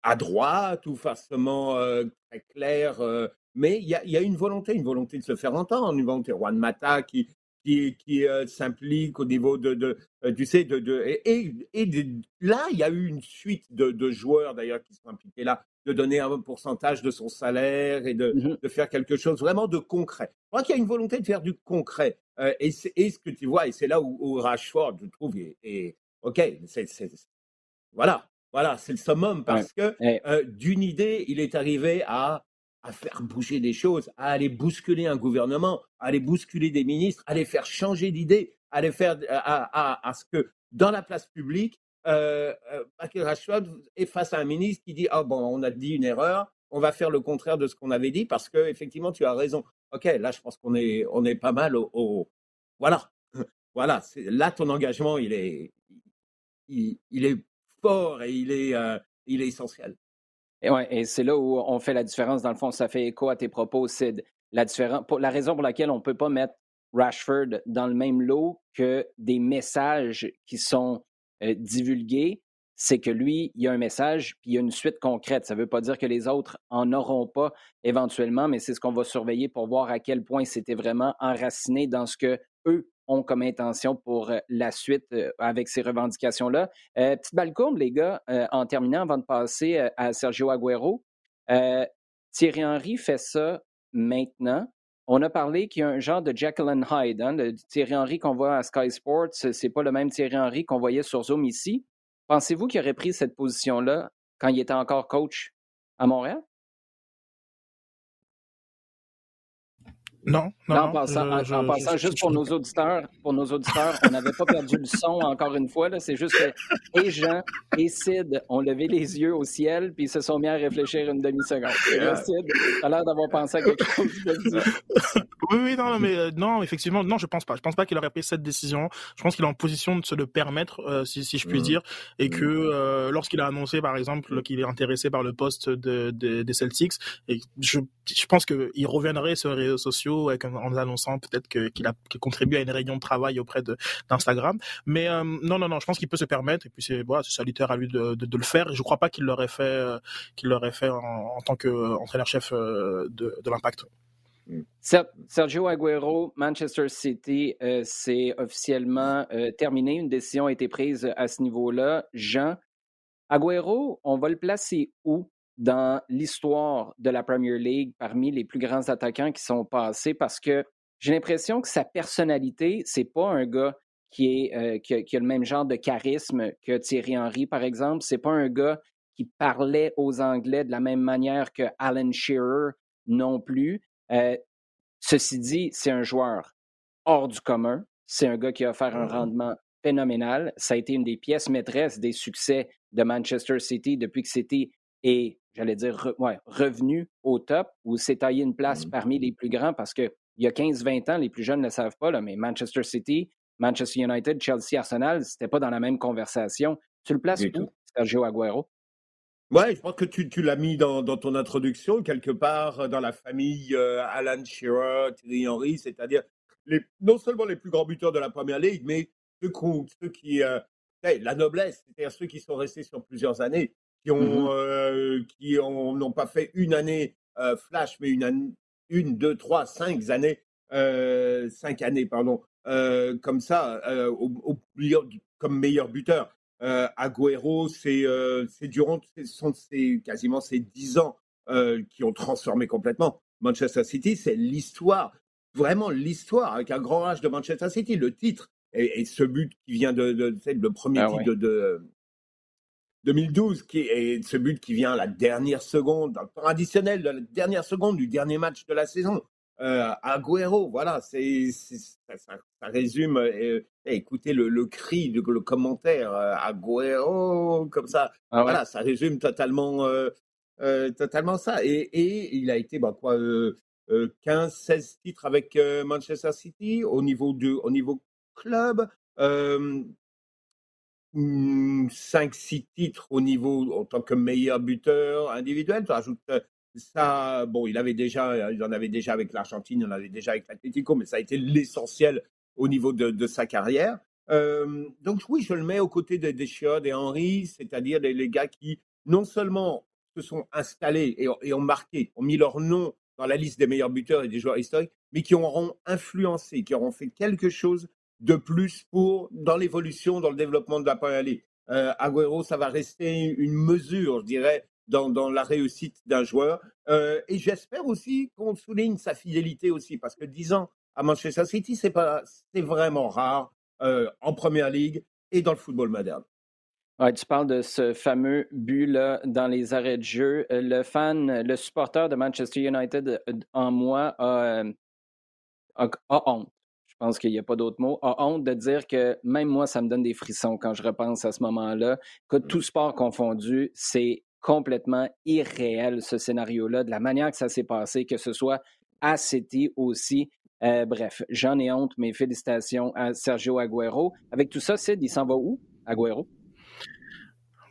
à droite ou forcément euh, très claire, euh, mais il y, y a une volonté, une volonté de se faire entendre, une volonté. Juan Mata qui, qui, qui euh, s'implique au niveau de, de euh, tu sais, de, de et, et de, là il y a eu une suite de, de joueurs d'ailleurs qui sont impliqués là, de donner un pourcentage de son salaire et de, mm-hmm. de faire quelque chose vraiment de concret. Je crois qu'il y a une volonté de faire du concret. Euh, et, c'est, et ce que tu vois, et c'est là où, où Rashford, je trouve, et, et OK, c'est, c'est, voilà, voilà, c'est le summum, parce ouais. que ouais. Euh, d'une idée, il est arrivé à, à faire bouger des choses, à aller bousculer un gouvernement, à aller bousculer des ministres, à les faire changer d'idée, à les faire à, à, à ce que dans la place publique, euh, euh, Rashford est face à un ministre qui dit ah bon, on a dit une erreur, on va faire le contraire de ce qu'on avait dit parce que effectivement, tu as raison. OK, là, je pense qu'on est, on est pas mal au... au... Voilà, voilà. C'est, là, ton engagement, il est, il, il est fort et il est, euh, il est essentiel. Et, ouais, et c'est là où on fait la différence. Dans le fond, ça fait écho à tes propos, Sid. La, différen... pour, la raison pour laquelle on ne peut pas mettre Rashford dans le même lot que des messages qui sont euh, divulgués, c'est que lui, il y a un message puis il y a une suite concrète. Ça ne veut pas dire que les autres en auront pas éventuellement, mais c'est ce qu'on va surveiller pour voir à quel point c'était vraiment enraciné dans ce qu'eux ont comme intention pour la suite avec ces revendications-là. Euh, petite balle courbe, les gars, euh, en terminant, avant de passer à Sergio Agüero. Euh, Thierry Henry fait ça maintenant. On a parlé qu'il y a un genre de Jekyll and Hyde. Hein, le Thierry Henry qu'on voit à Sky Sports, c'est pas le même Thierry Henry qu'on voyait sur Zoom ici. Pensez-vous qu'il aurait pris cette position-là quand il était encore coach à Montréal? Non, non, non. En passant, je, en, je, en passant je, juste je, pour, je... Nos auditeurs, pour nos auditeurs, on n'avait pas perdu le son encore une fois. Là, c'est juste que et Jean et Sid ont levé les yeux au ciel puis ils se sont mis à réfléchir une demi-seconde. Et là, Sid, t'as l'air d'avoir pensé à quelque chose. Oui, oui, non, mais euh, non, effectivement, non, je pense pas. Je pense pas qu'il aurait pris cette décision. Je pense qu'il est en position de se le permettre, euh, si, si je puis mmh. dire, et que euh, lorsqu'il a annoncé, par exemple, qu'il est intéressé par le poste de, de, des Celtics, et je, je pense qu'il reviendrait sur les réseaux sociaux. Avec, en annonçant peut-être que, qu'il, a, qu'il contribue à une réunion de travail auprès de, d'Instagram. Mais euh, non, non, non, je pense qu'il peut se permettre. Et puis, c'est, voilà, c'est salutaire à lui de, de, de le faire. Je ne crois pas qu'il l'aurait fait, euh, qu'il l'aurait fait en, en tant qu'entraîneur-chef euh, de, de l'Impact. Sergio Agüero, Manchester City, euh, c'est officiellement euh, terminé. Une décision a été prise à ce niveau-là. Jean, Agüero, on va le placer où dans l'histoire de la Premier League parmi les plus grands attaquants qui sont passés, parce que j'ai l'impression que sa personnalité, c'est pas un gars qui, est, euh, qui, a, qui a le même genre de charisme que Thierry Henry, par exemple. C'est pas un gars qui parlait aux Anglais de la même manière que Alan Shearer non plus. Euh, ceci dit, c'est un joueur hors du commun. C'est un gars qui a offert un rendement phénoménal. Ça a été une des pièces maîtresses des succès de Manchester City depuis que City est, j'allais dire, re, ouais, revenu au top, où s'est taillé une place parmi les plus grands, parce que il y a quinze à vingt ans, les plus jeunes ne le savent pas, là, mais Manchester City, Manchester United, Chelsea, Arsenal, c'était pas dans la même conversation. Tu le places où, Sergio Agüero? Oui, je pense que tu, tu l'as mis dans, dans ton introduction, quelque part dans la famille euh, Alan Shearer, Thierry Henry, c'est-à-dire les, non seulement les plus grands buteurs de la Première Ligue, mais ceux, ceux qui... Euh, la noblesse, c'est-à-dire ceux qui sont restés sur plusieurs années, qui ont, mm-hmm. euh, qui ont, n'ont pas fait une année euh, flash, mais une année... une, deux, trois, cinq années, euh, cinq années, pardon, euh, comme ça, euh, au, au, comme meilleur buteur. Euh, Agüero, c'est, euh, c'est durant c'est, sont, c'est quasiment ces dix ans euh, qui ont transformé complètement Manchester City. C'est l'histoire, vraiment l'histoire, avec un grand H de Manchester City, le titre, et, et ce but qui vient de, de, de le premier ah, titre ouais. de, de deux mille douze, qui est ce but qui vient à la dernière seconde, dans le temps additionnel, de la dernière seconde du dernier match de la saison. Euh, Agüero, voilà, c'est, c'est, ça, ça, ça résume. Euh, écoutez le, le cri, le, le commentaire, euh, Agüero, comme ça. Ah ouais. Voilà, ça résume totalement, euh, euh, totalement ça. Et, et il a été bah, quoi, euh, euh, quinze seize titres avec euh, Manchester City au niveau, du, au niveau club. Euh, cinq six titres au niveau en tant que meilleur buteur individuel. Tu rajoutes ça, bon, il avait déjà, il en avait déjà avec l'Argentine, il en avait déjà avec l'Atlético, mais ça a été l'essentiel au niveau de, de sa carrière. Euh, donc oui, je le mets aux côtés des Deschamps et Henry, c'est-à-dire les, les gars qui non seulement se sont installés et, et ont marqué, ont mis leur nom dans la liste des meilleurs buteurs et des joueurs historiques, mais qui auront influencé, qui auront fait quelque chose de plus pour, dans l'évolution, dans le développement de la Premier League. Euh, Agüero, ça va rester une mesure, je dirais, dans, dans la réussite d'un joueur. Euh, et j'espère aussi qu'on souligne sa fidélité aussi, parce que dix ans à Manchester City, c'est, pas, c'est vraiment rare euh, en Premier League et dans le football moderne. Ouais, tu parles de ce fameux but-là dans les arrêts de jeu. Le fan, le supporter de Manchester United en moi a, a, a honte. Je pense qu'il n'y a pas d'autre mot, a honte de dire que même moi, ça me donne des frissons quand je repense à ce moment-là, que tout sport confondu, c'est complètement irréel, ce scénario-là, de la manière que ça s'est passé, que ce soit à City aussi. Euh, bref, j'en ai honte, mais félicitations à Sergio Agüero. Avec tout ça, Sid, il s'en va où, Agüero?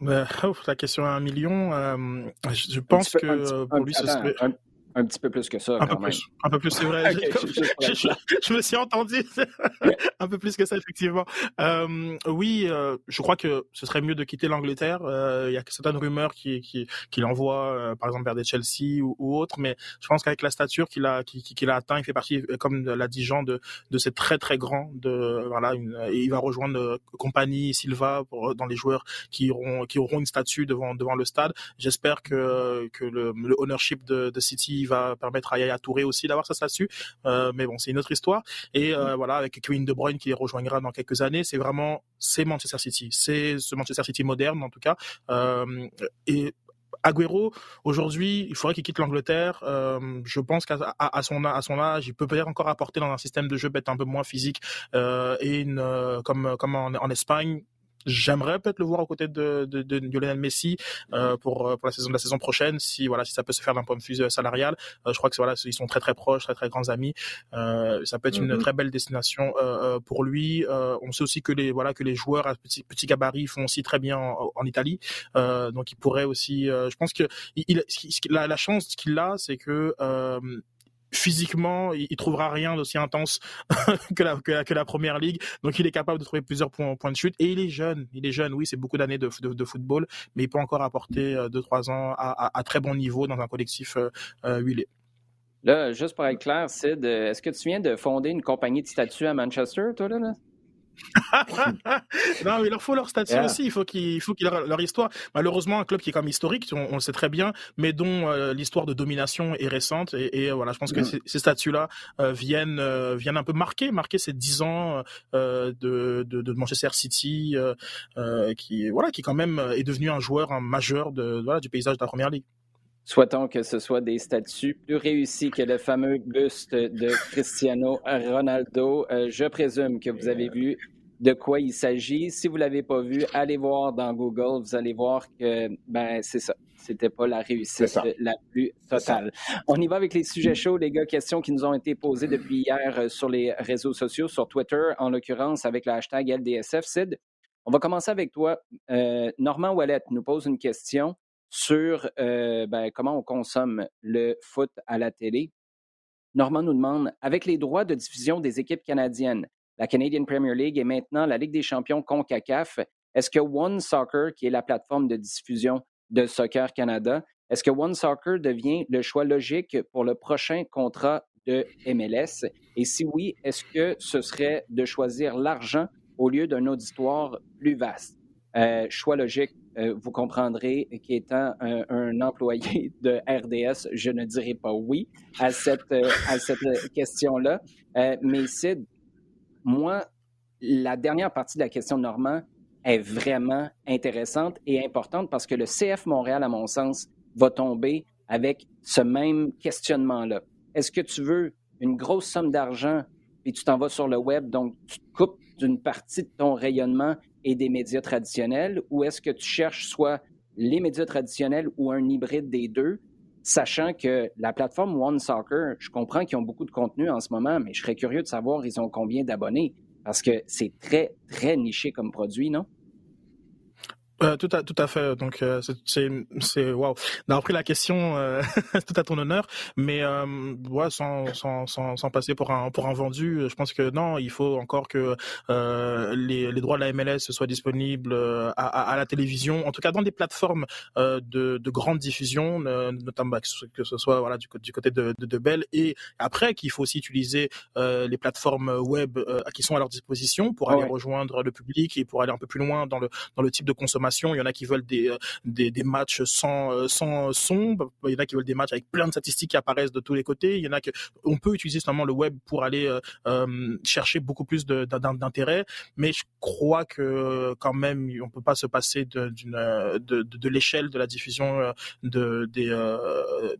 Ben, oh, la question à un million, euh, je pense peu, que petit, pour lui, ce serait... Un... Un petit peu plus que ça, un quand peu même. Plus, un peu plus, c'est vrai. Okay, je, je, je, je me suis entendu. Un peu plus que ça, effectivement. Euh, oui, euh, je crois que ce serait mieux de quitter l'Angleterre. Il euh, y a certaines rumeurs qui, qui, qui l'envoient, euh, par exemple, vers des Chelsea ou, ou autres. Mais je pense qu'avec la stature qu'il a, qu'il, qu'il a atteint, il fait partie, comme l'a dit Jean, de, de ces très, très grands. De, voilà, une, et il va rejoindre Compagnie, Silva, pour, dans les joueurs qui auront, qui auront une statue devant, devant le stade. J'espère que, que le, le ownership de, de City va permettre à Yaya Touré aussi d'avoir sa statue, euh, mais bon, c'est une autre histoire. Et euh, voilà, avec Kevin De Bruyne qui les rejoindra dans quelques années, c'est vraiment c'est Manchester City, c'est ce Manchester City moderne en tout cas. Euh, et Agüero, aujourd'hui, il faudrait qu'il quitte l'Angleterre. Euh, je pense qu'à à, à son, à son âge, il peut peut-être encore apporter dans un système de jeu peut-être un peu moins physique euh, et une, euh, comme comme en, en Espagne. J'aimerais peut-être le voir aux côtés de, de, de, de Lionel Messi euh, pour, pour la saison, la saison prochaine, si, voilà, si ça peut se faire d'un point de vue salarial. Euh, je crois que voilà, ils sont très très proches, très très grands amis. Euh, ça peut être mm-hmm. une très belle destination euh, pour lui. Euh, on sait aussi que les, voilà, que les joueurs à petit, petit gabarit font aussi très bien en, en Italie. Euh, donc il pourrait aussi... Euh, je pense que il, il, la, la chance qu'il a, c'est que... Euh, physiquement, il trouvera rien d'aussi intense que, la, que, la, que la Première Ligue. Donc, il est capable de trouver plusieurs points, points de chute. Et il est jeune. Il est jeune, oui, c'est beaucoup d'années de, de, de football, mais il peut encore apporter deux trois ans à, à, à très bon niveau dans un collectif euh, huilé. Là, juste pour être clair, Sid, est-ce que tu viens de fonder une compagnie de statues à Manchester, toi, là? là Non, mais il leur faut leur statut yeah. aussi. Il faut qu'il faut qu'il leur, leur histoire. Malheureusement, un club qui est comme historique, on, on le sait très bien, mais dont euh, l'histoire de domination est récente. Et, et voilà, je pense que mm. ces statuts-là euh, viennent euh, viennent un peu marquer marquer ces dix ans euh, de, de de Manchester City, euh, euh, qui voilà, qui quand même est devenu un joueur un majeur de voilà du paysage de la Première Ligue. Souhaitons que ce soit des statuts plus réussis que le fameux buste de Cristiano Ronaldo. Euh, je présume que vous avez vu de quoi il s'agit. Si vous ne l'avez pas vu, allez voir dans Google, vous allez voir que ben, c'est ça. C'était pas la réussite la plus totale. On y va avec les sujets chauds, les gars. Questions qui nous ont été posées depuis hier sur les réseaux sociaux, sur Twitter, en l'occurrence avec le hashtag L D S F. Sid, on va commencer avec toi. Euh, Normand Ouellette nous pose une question sur euh, ben, comment on consomme le foot à la télé. Normand nous demande, avec les droits de diffusion des équipes canadiennes, la Canadian Premier League et maintenant la Ligue des champions CONCACAF, est-ce que One Soccer, qui est la plateforme de diffusion de Soccer Canada, est-ce que One Soccer devient le choix logique pour le prochain contrat de M L S? Et si oui, est-ce que ce serait de choisir l'argent au lieu d'un auditoire plus vaste? Euh, choix logique, euh, vous comprendrez qu'étant un, un employé de R D S, je ne dirais pas oui à cette, euh, à cette question-là. Euh, mais Sid, moi, la dernière partie de la question de Normand est vraiment intéressante et importante parce que le C F Montréal, à mon sens, va tomber avec ce même questionnement-là. Est-ce que tu veux une grosse somme d'argent et tu t'en vas sur le web, donc tu te coupes d'une partie de ton rayonnement et des médias traditionnels, ou est-ce que tu cherches soit les médias traditionnels ou un hybride des deux, sachant que la plateforme One Soccer, je comprends qu'ils ont beaucoup de contenu en ce moment, mais je serais curieux de savoir ils ont combien d'abonnés, parce que c'est très, très niché comme produit, non? Euh, tout à tout à fait. Donc euh, c'est c'est, c'est waouh. D'avoir pris la question, euh, tout à ton honneur. Mais euh, ouais, sans sans sans sans passer pour un pour un vendu, je pense que non, il faut encore que euh, les les droits de la M L S soient disponibles à, à à la télévision, en tout cas dans des plateformes euh, de de grande diffusion, euh, notamment que ce soit voilà du côté du côté de de, de Bell, et après qu'il faut aussi utiliser euh, les plateformes web euh, qui sont à leur disposition pour aller ouais. rejoindre le public et pour aller un peu plus loin dans le dans le type de consommation. Il y en a qui veulent des, des, des matchs sans, sans son, il y en a qui veulent des matchs avec plein de statistiques qui apparaissent de tous les côtés, il y en a qui, on peut utiliser seulement le web pour aller euh, chercher beaucoup plus de, d'intérêt, mais je crois que quand même, on ne peut pas se passer de, d'une, de, de, de l'échelle de la diffusion de, des... Euh,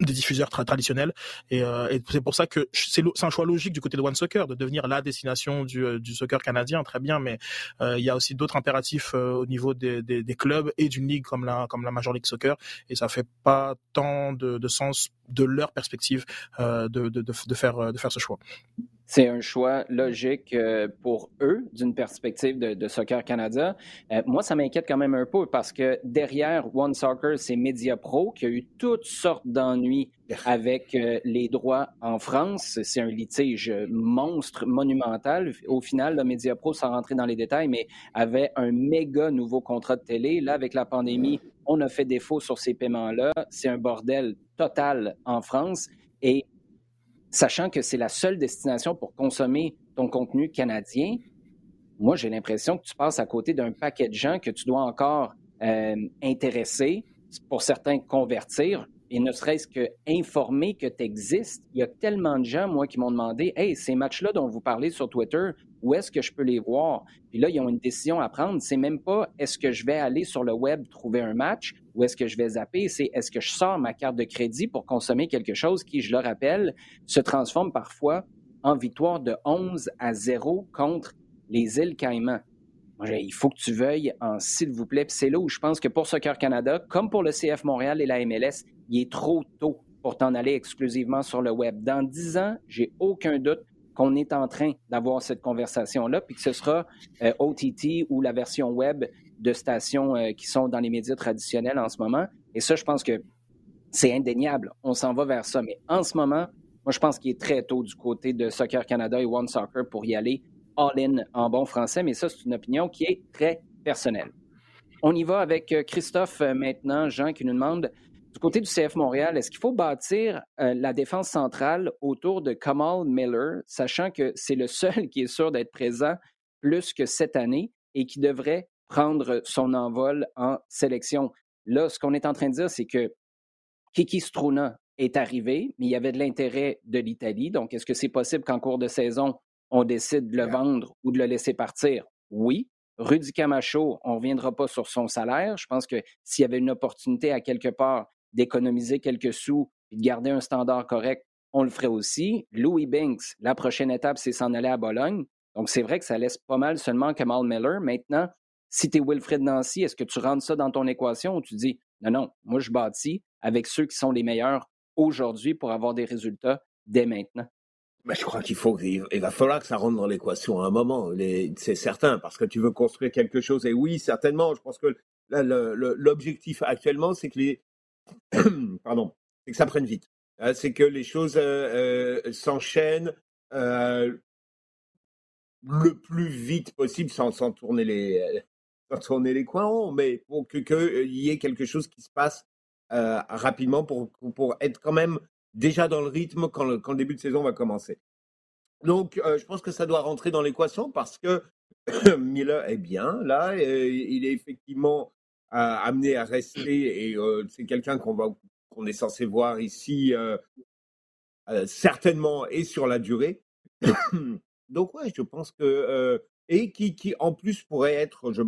des diffuseurs tra- traditionnels et, euh, et c'est pour ça que c'est, lo- c'est un choix logique du côté de One Soccer de devenir la destination du, du soccer canadien, très bien, mais euh, il y a aussi d'autres impératifs euh, au niveau des, des, des clubs et d'une ligue comme la, comme la Major League Soccer, et ça fait pas tant de, de sens de leur perspective euh, de, de, de, de, faire, de faire ce choix. C'est un choix logique pour eux, d'une perspective de, de Soccer Canada. Euh, moi, ça m'inquiète quand même un peu parce que derrière One Soccer, c'est Mediapro qui a eu toutes sortes d'ennuis avec euh, les droits en France. C'est un litige monstre, monumental. Au final, le Mediapro, sans rentrer dans les détails, mais avait un méga nouveau contrat de télé. Là, avec la pandémie, on a fait défaut sur ces paiements-là. C'est un bordel total en France. Et sachant que c'est la seule destination pour consommer ton contenu canadien, moi, j'ai l'impression que tu passes à côté d'un paquet de gens que tu dois encore euh, intéresser, pour certains convertir, et ne serait-ce qu'informer que tu existes. Il y a tellement de gens, moi, qui m'ont demandé « Hey, ces matchs-là dont vous parlez sur Twitter, où est-ce que je peux les voir? » Puis là, ils ont une décision à prendre. C'est même pas « Est-ce que je vais aller sur le web trouver un match? » Ou est-ce que je vais zapper? C'est est-ce que je sors ma carte de crédit pour consommer quelque chose qui, je le rappelle, se transforme parfois en victoire de onze à zéro contre les Îles-Caïmans. Il faut que tu veuilles en s'il vous plaît. Puis c'est là où je pense que pour Soccer Canada, comme pour le C F Montréal et la M L S, il est trop tôt pour t'en aller exclusivement sur le web. Dans dix ans, j'ai aucun doute qu'on est en train d'avoir cette conversation-là, puis que ce sera euh, O T T ou la version web de stations euh, qui sont dans les médias traditionnels en ce moment. Et ça, je pense que c'est indéniable. On s'en va vers ça. Mais en ce moment, moi, je pense qu'il est très tôt du côté de Soccer Canada et One Soccer pour y aller all-in en bon français. Mais ça, c'est une opinion qui est très personnelle. On y va avec Christophe euh, maintenant, Jean, qui nous demande, du côté du C F Montréal, est-ce qu'il faut bâtir euh, la défense centrale autour de Kamal Miller, sachant que c'est le seul qui est sûr d'être présent plus que cette année et qui devrait prendre son envol en sélection. Là, ce qu'on est en train de dire, c'est que Kiki Struna est arrivé, mais il y avait de l'intérêt de l'Italie. Donc, est-ce que c'est possible qu'en cours de saison, on décide de le yeah. vendre ou de le laisser partir? Oui. Rudy Camacho, on ne reviendra pas sur son salaire. Je pense que s'il y avait une opportunité à quelque part d'économiser quelques sous et de garder un standard correct, on le ferait aussi. Louis Binks, la prochaine étape, c'est s'en aller à Bologne. Donc, c'est vrai que ça laisse pas mal seulement Kamal Miller. Maintenant, si tu es Wilfried Nancy, est-ce que tu rentres ça dans ton équation ou tu dis non, non, moi je bâtis avec ceux qui sont les meilleurs aujourd'hui pour avoir des résultats dès maintenant? Ben, je crois qu'il faut, il, il va falloir que ça rentre dans l'équation à un moment, les, c'est certain, parce que tu veux construire quelque chose. Et oui, certainement, je pense que là, le, le, l'objectif actuellement, c'est que les, pardon, c'est que ça prenne vite, hein, c'est que les choses euh, euh, s'enchaînent euh, le plus vite possible, sans, sans tourner les, sans tourner les coins ronds, mais pour que qu'il euh, y ait quelque chose qui se passe euh, rapidement, pour pour être quand même déjà dans le rythme quand le, quand le début de saison va commencer. Donc, euh, je pense que ça doit rentrer dans l'équation parce que Miller est bien là, et il est effectivement euh, amené à rester et euh, c'est quelqu'un qu'on va, qu'on est censé voir ici euh, euh, certainement et sur la durée. Donc, ouais, je pense que euh, et qui, qui en plus pourrait être, je,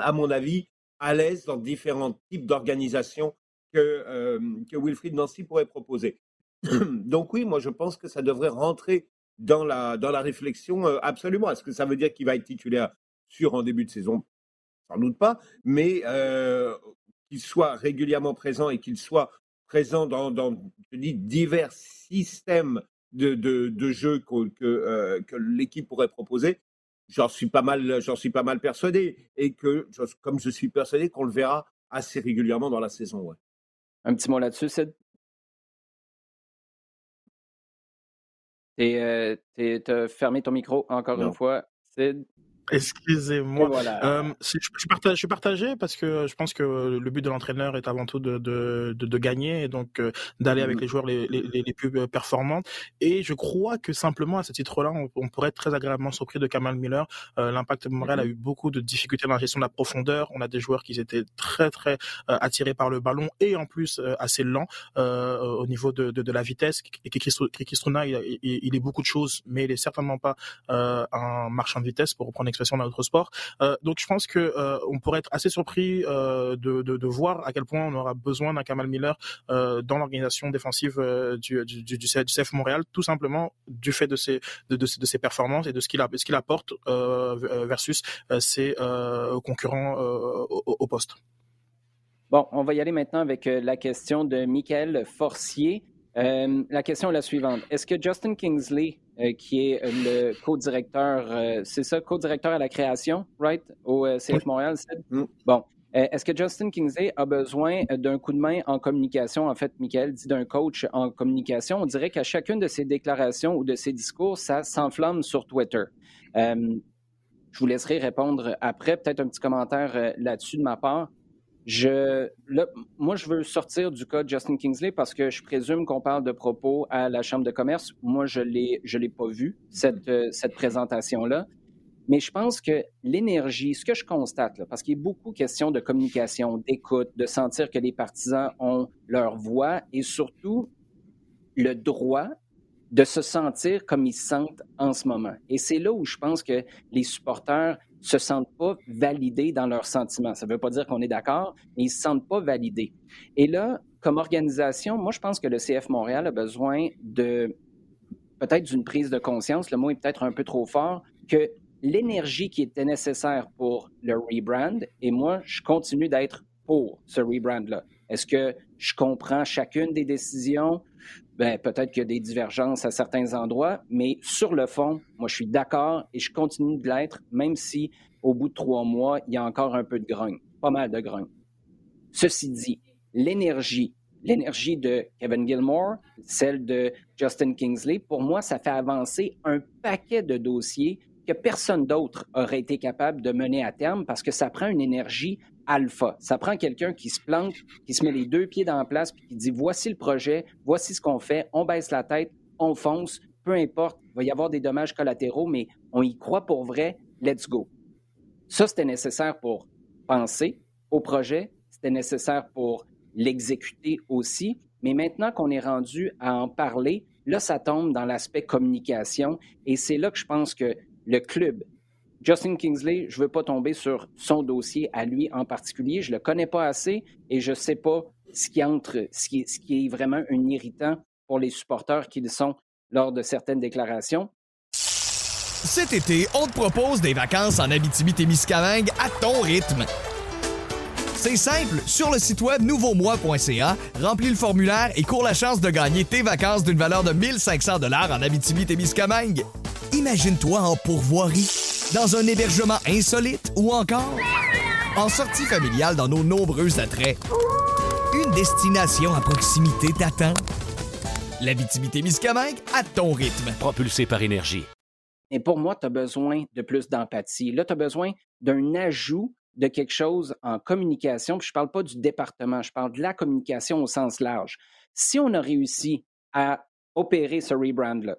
à mon avis, à l'aise dans différents types d'organisations que, euh, que Wilfried Nancy pourrait proposer. Donc oui, moi je pense que ça devrait rentrer dans la, dans la réflexion euh, absolument. Est-ce que ça veut dire qu'il va être titulaire sûr en début de saison? Sans doute pas, mais euh, qu'il soit régulièrement présent et qu'il soit présent dans, dans je dis, divers systèmes de, de, de jeu que, que, euh, que l'équipe pourrait proposer, j'en suis pas mal, j'en suis pas mal persuadé et que, comme je suis persuadé, qu'on le verra assez régulièrement dans la saison. Ouais. Un petit mot là-dessus, Sid? Et euh, t'as fermé ton micro encore non. une fois, Sid? Excusez-moi. Voilà. Euh, je, je, partage, je suis partagé parce que je pense que le but de l'entraîneur est avant tout de, de, de, de gagner et donc euh, d'aller avec les joueurs les, les, les plus performants. Et je crois que simplement à ce titre-là, on, on pourrait être très agréablement surpris de Kamal Miller. Euh, L'Impact Montréal mm-hmm. a eu beaucoup de difficultés dans la gestion de la profondeur. On a des joueurs qui étaient très très euh, attirés par le ballon et en plus euh, assez lents euh, au niveau de, de, de la vitesse. Et Kiki Struna, il, il, il est beaucoup de choses, mais il est certainement pas euh, un marchand de vitesse pour reprendre dans notre sport. Euh, donc je pense que euh, on pourrait être assez surpris euh, de, de, de voir à quel point on aura besoin d'un Kamal Miller euh, dans l'organisation défensive euh, du, du, du, du C F Montréal, tout simplement du fait de ses, de, de, de ses performances et de ce qu'il, a, ce qu'il apporte euh, versus euh, ses euh, concurrents euh, au, au poste. Bon, on va y aller maintenant avec la question de Michael Forcier. Euh, la question est la suivante. Est-ce que Justin Kingsley, euh, qui est le co-directeur, euh, c'est ça, co-directeur à la création, right, au euh, C F Montréal, Sid? Mm. Bon. Euh, est-ce que Justin Kingsley a besoin d'un coup de main en communication? En fait, Michael dit d'un coach en communication. On dirait qu'à chacune de ses déclarations ou de ses discours, ça s'enflamme sur Twitter. Euh, je vous laisserai répondre après. Peut-être un petit commentaire euh, là-dessus de ma part. Je, là, moi, je veux sortir du cas de Justin Kingsley parce que je présume qu'on parle de propos à la Chambre de commerce. Moi, je l'ai, je l'ai pas vu, cette, cette présentation-là. Mais je pense que l'énergie, ce que je constate, là, parce qu'il y a beaucoup de questions de communication, d'écoute, de sentir que les partisans ont leur voix et surtout le droit de se sentir comme ils se sentent en ce moment. Et c'est là où je pense que les supporters se sentent pas validés dans leurs sentiments. Ça ne veut pas dire qu'on est d'accord, mais ils ne se sentent pas validés. Et là, comme organisation, moi, je pense que le C F Montréal a besoin de, peut-être d'une prise de conscience, le mot est peut-être un peu trop fort, que l'énergie qui était nécessaire pour le rebrand, et moi, je continue d'être pour ce rebrand-là. Est-ce que je comprends chacune des décisions? Ben, peut-être qu'il y a des divergences à certains endroits, mais sur le fond, moi, je suis d'accord et je continue de l'être, même si au bout de trois mois, il y a encore un peu de grogne, pas mal de grogne. Ceci dit, l'énergie, l'énergie de Kevin Gilmore, celle de Justin Kingsley, pour moi, ça fait avancer un paquet de dossiers que personne d'autre aurait été capable de mener à terme parce que ça prend une énergie alpha. Ça prend quelqu'un qui se plante, qui se met les deux pieds dans la place puis qui dit « Voici le projet, voici ce qu'on fait, on baisse la tête, on fonce, peu importe, il va y avoir des dommages collatéraux, mais on y croit pour vrai, let's go. Ça, c'était nécessaire pour penser au projet, c'était nécessaire pour l'exécuter aussi, mais maintenant qu'on est rendu à en parler, là, ça tombe dans l'aspect communication et c'est là que je pense que le club, Justin Kingsley, je ne veux pas tomber sur son dossier à lui en particulier, je ne le connais pas assez et je ne sais pas ce qui entre, ce qui, ce qui est vraiment un irritant pour les supporters qu'ils sont lors de certaines déclarations. Cet été, on te propose des vacances en Abitibi-Témiscamingue à ton rythme. C'est simple, sur le site web nouveau moi point c a, remplis le formulaire et cours la chance de gagner tes vacances d'une valeur de mille cinq cents dollars en Abitibi-Témiscamingue. Imagine-toi en pourvoirie, dans un hébergement insolite ou encore en sortie familiale dans nos nombreux attraits. Une destination à proximité t'attend. L'Abitibi-Témiscamingue à ton rythme. Propulsé par énergie. Et pour moi, tu as besoin de plus d'empathie. Là, tu as besoin d'un ajout de quelque chose en communication. Puis je ne parle pas du département, je parle de la communication au sens large. Si on a réussi à opérer ce rebrand-là,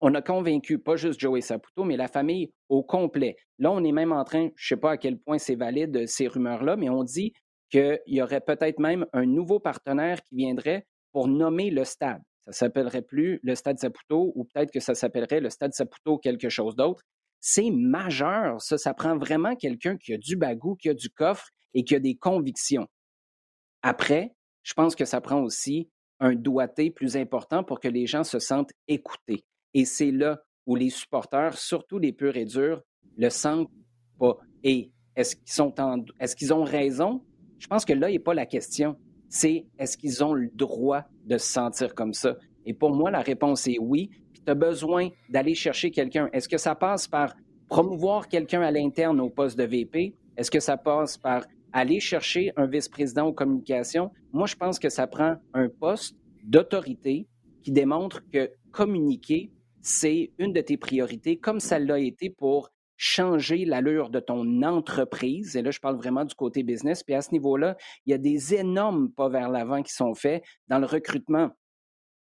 on a convaincu pas juste Joey Saputo, mais la famille au complet. Là, on est même en train, je ne sais pas à quel point c'est valide ces rumeurs-là, mais on dit qu'il y aurait peut-être même un nouveau partenaire qui viendrait pour nommer le stade. Ça ne s'appellerait plus le Stade Saputo ou peut-être que ça s'appellerait le Stade Saputo quelque chose d'autre. C'est majeur, ça. Ça prend vraiment quelqu'un qui a du bagou, qui a du coffre et qui a des convictions. Après, je pense que ça prend aussi un doigté plus important pour que les gens se sentent écoutés. Et c'est là où les supporters, surtout les purs et durs, le sentent pas. Et est-ce qu'ils sont en, est-ce qu'ils ont raison? Je pense que là n'est pas la question. C'est est-ce qu'ils ont le droit de se sentir comme ça? Et pour moi, la réponse est oui. Puis tu as besoin d'aller chercher quelqu'un. Est-ce que ça passe par promouvoir quelqu'un à l'interne au poste de V P? Est-ce que ça passe par aller chercher un vice-président aux communications? Moi, je pense que ça prend un poste d'autorité qui démontre que communiquer, c'est une de tes priorités, comme ça l'a été pour changer l'allure de ton entreprise. Et là, je parle vraiment du côté business. Puis à ce niveau-là, il y a des énormes pas vers l'avant qui sont faits dans le recrutement.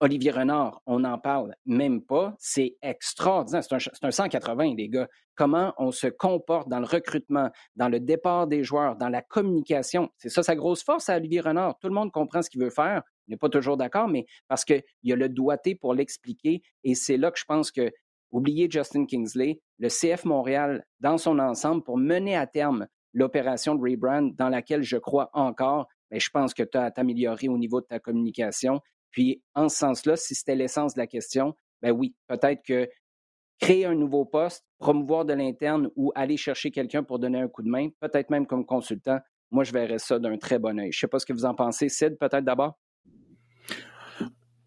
Olivier Renard, on n'en parle même pas. C'est extraordinaire. C'est un, c'est un cent quatre-vingts, les gars. Comment on se comporte dans le recrutement, dans le départ des joueurs, dans la communication. C'est ça sa grosse force à Olivier Renard. Tout le monde comprend ce qu'il veut faire. On n'est pas toujours d'accord, mais parce qu'il y a le doigté pour l'expliquer. Et c'est là que je pense que oubliez Justin Kingsley, le C F Montréal dans son ensemble pour mener à terme l'opération de rebrand dans laquelle je crois encore, mais je pense que tu as à t'améliorer au niveau de ta communication. Puis en ce sens-là, si c'était l'essence de la question, ben oui, peut-être que créer un nouveau poste, promouvoir de l'interne ou aller chercher quelqu'un pour donner un coup de main, peut-être même comme consultant, moi je verrais ça d'un très bon œil. Je ne sais pas ce que vous en pensez, Sid, peut-être d'abord?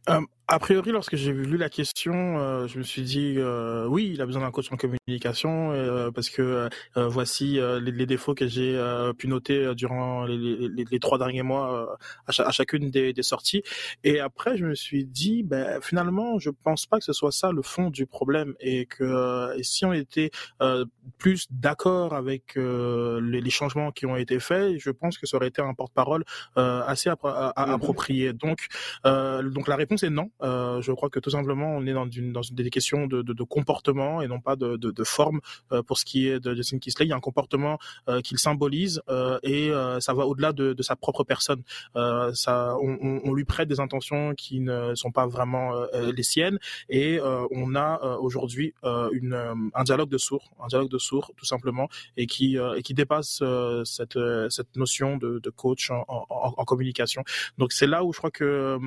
Euh, a priori, lorsque j'ai lu la question, euh, je me suis dit euh, oui, il a besoin d'un coach en communication euh, parce que euh, voici euh, les, les défauts que j'ai euh, pu noter durant les, les, les trois derniers mois euh, à, ch- à chacune des, des sorties. Et après, je me suis dit, ben finalement, je pense pas que ce soit ça le fond du problème et que et si on était euh, plus d'accord avec euh, les, les changements qui ont été faits, je pense que ça aurait été un porte-parole euh, assez appro- a- a- approprié. Donc, euh, donc la réponse c'est non. Euh, je crois que tout simplement, on est dans une, dans une des questions de, de, de comportement et non pas de, de, de forme euh, pour ce qui est de Justin Kingsley. Il y a un comportement euh, qu'il symbolise euh, et euh, ça va au-delà de, de sa propre personne. Euh, ça, on, on, on lui prête des intentions qui ne sont pas vraiment euh, les siennes et euh, on a euh, aujourd'hui euh, une, un dialogue de sourds, un dialogue de sourds tout simplement et qui, euh, et qui dépasse euh, cette, euh, cette notion de, de coach en, en, en communication. Donc c'est là où je crois que euh,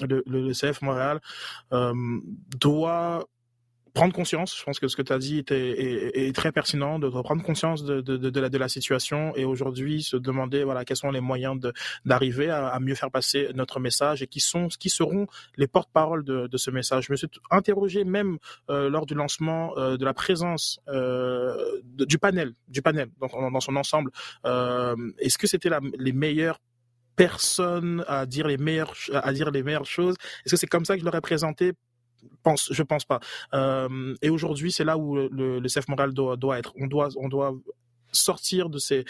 le, le le C F Montréal euh, doit prendre conscience. Je pense que ce que tu as dit est, est, est très pertinent, de, de prendre conscience de, de, de, la, de la situation et aujourd'hui se demander voilà, quels sont les moyens de, d'arriver à, à mieux faire passer notre message et qui, sont, qui seront les porte-paroles de, de ce message. Je me suis interrogé même euh, lors du lancement euh, de la présence euh, de, du panel, du panel dans, dans son ensemble. Euh, est-ce que c'était la, les meilleures personne à dire les meilleures à dire les meilleures choses. Est-ce que c'est comme ça que je l'aurais présenté? Pense, je pense pas. Euh, et aujourd'hui, c'est là où le, le C F Montréal doit, doit être. On doit, on doit sortir de ces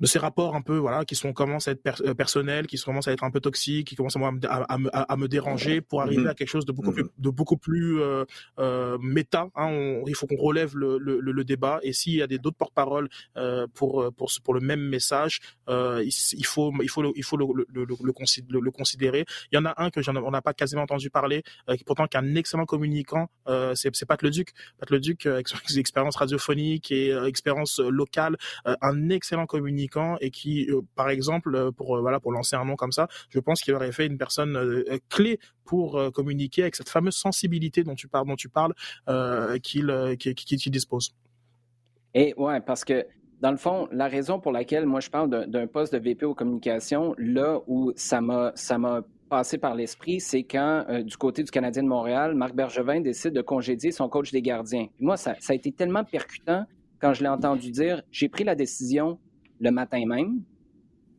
de ces rapports un peu, voilà, qui sont commencent à être per- personnels, qui commencent à être un peu toxiques, qui commencent à, à, à, à me déranger, pour arriver mmh. à quelque chose de beaucoup mmh. plus, de beaucoup plus euh, euh, méta. Hein, on, il faut qu'on relève le, le, le débat. Et s'il y a des d'autres porte-paroles euh, pour pour pour le même message, euh, il, il faut il faut le, il faut le le, le, le le considérer. Il y en a un que j'en, on n'a pas quasiment entendu parler, euh, qui pourtant qu'un excellent communicant, euh, c'est c'est Pat Leduc. Pat Leduc, euh, avec son expérience radiophonique et euh, expérience locale, euh, un excellent communicant. Et qui, euh, par exemple, pour euh, voilà, pour lancer un nom comme ça, je pense qu'il aurait fait une personne euh, clé pour euh, communiquer avec cette fameuse sensibilité dont tu parles, dont tu parles, euh, qu'il, euh, qu'il, qu'il dispose. Et ouais, parce que dans le fond, la raison pour laquelle moi je parle d'un, d'un poste de V P aux communications, là où ça m'a ça m'a passé par l'esprit, c'est quand, euh, du côté du Canadien de Montréal, Marc Bergevin décide de congédier son coach des gardiens. Puis moi, ça, ça a été tellement percutant quand je l'ai entendu dire, j'ai pris la décision le matin même.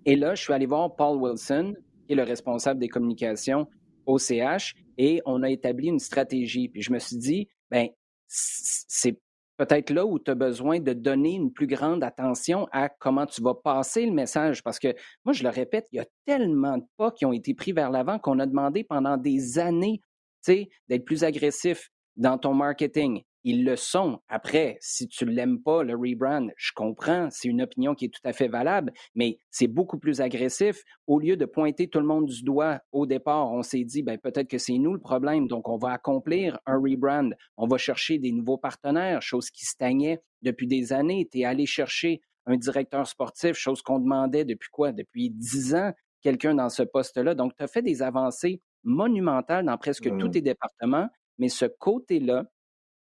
Et là, je suis allé voir Paul Wilson, qui est le responsable des communications au C H, et on a établi une stratégie. Puis je me suis dit, bien, c'est peut-être là où tu as besoin de donner une plus grande attention à comment tu vas passer le message. Parce que, moi, je le répète, il y a tellement de pas qui ont été pris vers l'avant qu'on a demandé pendant des années, tu sais, d'être plus agressif dans ton marketing. Ils le sont. Après, si tu ne l'aimes pas, le rebrand, je comprends, c'est une opinion qui est tout à fait valable, mais c'est beaucoup plus agressif. Au lieu de pointer tout le monde du doigt au départ, on s'est dit, ben, peut-être que c'est nous le problème, donc on va accomplir un rebrand. On va chercher des nouveaux partenaires, chose qui stagnait depuis des années. Tu es allé chercher un directeur sportif, chose qu'on demandait depuis quoi? Depuis dix ans, quelqu'un dans ce poste-là. Donc, tu as fait des avancées monumentales dans presque mmh. tous tes départements, mais ce côté-là,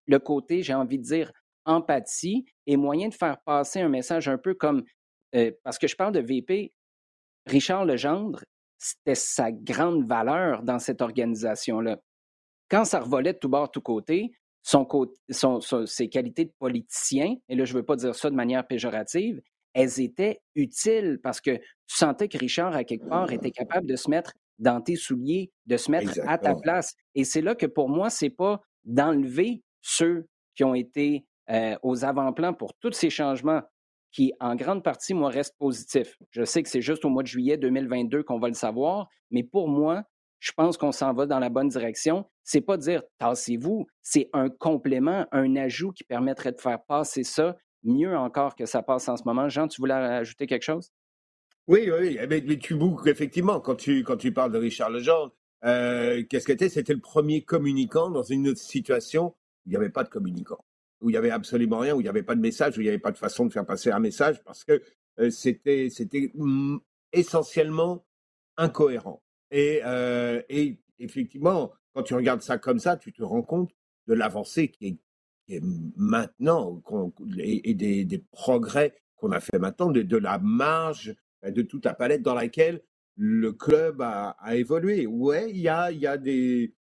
le côté, j'ai envie de dire, empathie et moyen de faire passer un message un peu comme, euh, parce que je parle de V P, Richard Legendre, c'était sa grande valeur dans cette organisation-là. Quand ça revolait de tout bord, tout côté, son, son, son, ses qualités de politicien, et là, je ne veux pas dire ça de manière péjorative, elles étaient utiles parce que tu sentais que Richard, à quelque part, était capable de se mettre dans tes souliers, de se mettre Exactement. À ta place. Et c'est là que pour moi, ce n'est pas d'enlever ceux qui ont été euh, aux avant-plans pour tous ces changements qui, en grande partie, moi, restent positifs. Je sais que c'est juste au mois de juillet deux mille vingt-deux qu'on va le savoir, mais pour moi, je pense qu'on s'en va dans la bonne direction. C'est pas dire « tassez-vous », c'est un complément, un ajout qui permettrait de faire passer ça mieux encore que ça passe en ce moment. Jean, tu voulais ajouter quelque chose? Oui, oui, mais, mais tu boucles, effectivement, quand tu, quand tu parles de Richard Legendre, euh, qu'est-ce que c'était? C'était le premier communicant dans une autre situation où il n'y avait pas de communicant, où il n'y avait absolument rien, où il n'y avait pas de message, où il n'y avait pas de façon de faire passer un message, parce que euh, c'était, c'était mm, essentiellement incohérent. Et, euh, et effectivement, quand tu regardes ça comme ça, tu te rends compte de l'avancée qui est, qui est maintenant, et, et des, des progrès qu'on a fait maintenant, de, de la marge, de toute la palette dans laquelle le club a, a évolué. Ouais, il y a, y a des...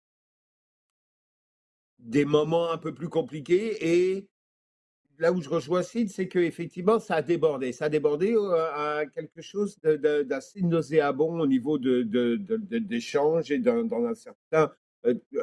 des moments un peu plus compliqués, et là où je rejoins Sid, c'est qu'effectivement, ça a débordé. Ça a débordé à quelque chose de, de, d'assez nauséabond au niveau de, de, de, de, d'échanges et d'un, dans un certain,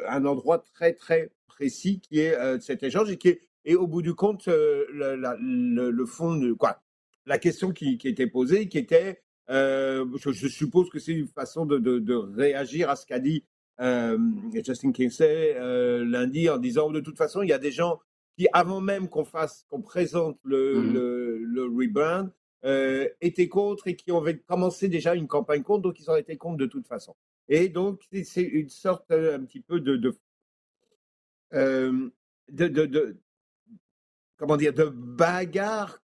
un endroit très, très précis qui est euh, cet échange et qui est, et au bout du compte, euh, la, la, le, le fond de quoi? La question qui, qui était posée, qui était, euh, je, je suppose que c'est une façon de, de, de réagir à ce qu'a dit Euh, Justin Kingsley euh, lundi en disant de toute façon il y a des gens qui avant même qu'on fasse qu'on présente le, mm-hmm. le, le rebrand euh, étaient contre et qui ont commencé déjà une campagne contre, donc ils ont été contre de toute façon, et donc c'est, c'est une sorte euh, un petit peu de de, euh, de, de de comment dire de bagarre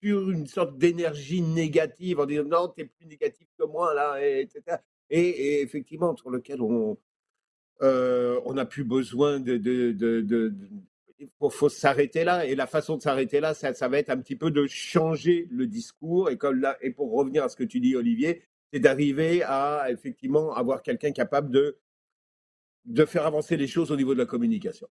sur une sorte d'énergie négative en disant non t'es plus négatif que moi là, et, etc. Et, et effectivement, sur lequel on euh, on n'a plus besoin de... de, de, de, de il faut, faut s'arrêter là. Et la façon de s'arrêter là, ça, ça va être un petit peu de changer le discours. Et, comme là, et pour revenir à ce que tu dis, Olivier, c'est d'arriver à, effectivement, avoir quelqu'un capable de, de faire avancer les choses au niveau de la communication.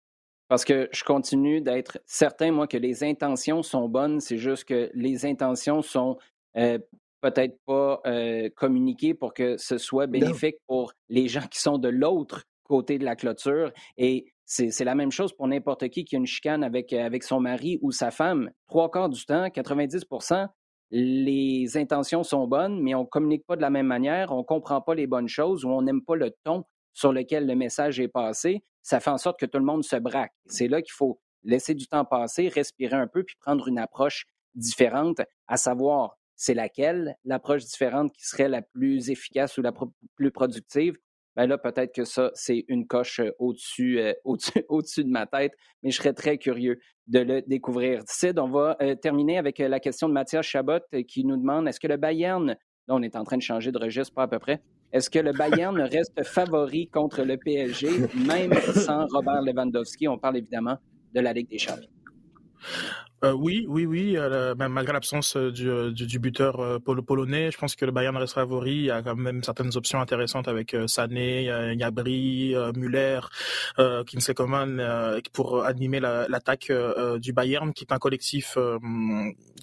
Parce que je continue d'être certain, moi, que les intentions sont bonnes. C'est juste que les intentions sont... Euh, peut-être pas euh, communiquer pour que ce soit bénéfique non. pour les gens qui sont de l'autre côté de la clôture. Et c'est, c'est la même chose pour n'importe qui qui a une chicane avec, avec son mari ou sa femme. Trois quarts du temps, quatre-vingt-dix pour cent, les intentions sont bonnes, mais on ne communique pas de la même manière, on ne comprend pas les bonnes choses ou on n'aime pas le ton sur lequel le message est passé, ça fait en sorte que tout le monde se braque. C'est là qu'il faut laisser du temps passer, respirer un peu, puis prendre une approche différente, à savoir c'est laquelle, l'approche différente qui serait la plus efficace ou la pro- plus productive. Bien là, peut-être que ça, c'est une coche au-dessus, euh, au-dessus, au-dessus de ma tête, mais je serais très curieux de le découvrir. Sid, on va euh, terminer avec la question de Mathias Chabot qui nous demande, est-ce que le Bayern, là on est en train de changer de registre, pas à peu près, est-ce que le Bayern reste favori contre le P S G, même sans Robert Lewandowski? On parle évidemment de la Ligue des Champions. Euh, oui, oui, oui. Euh, malgré l'absence du, du, du buteur euh, polonais, je pense que le Bayern reste favori. Il y a quand même certaines options intéressantes avec euh, Sané, euh, Gnabry, euh, Müller, euh, Kingsley Coman euh, pour animer la, l'attaque euh, du Bayern, qui est un collectif euh,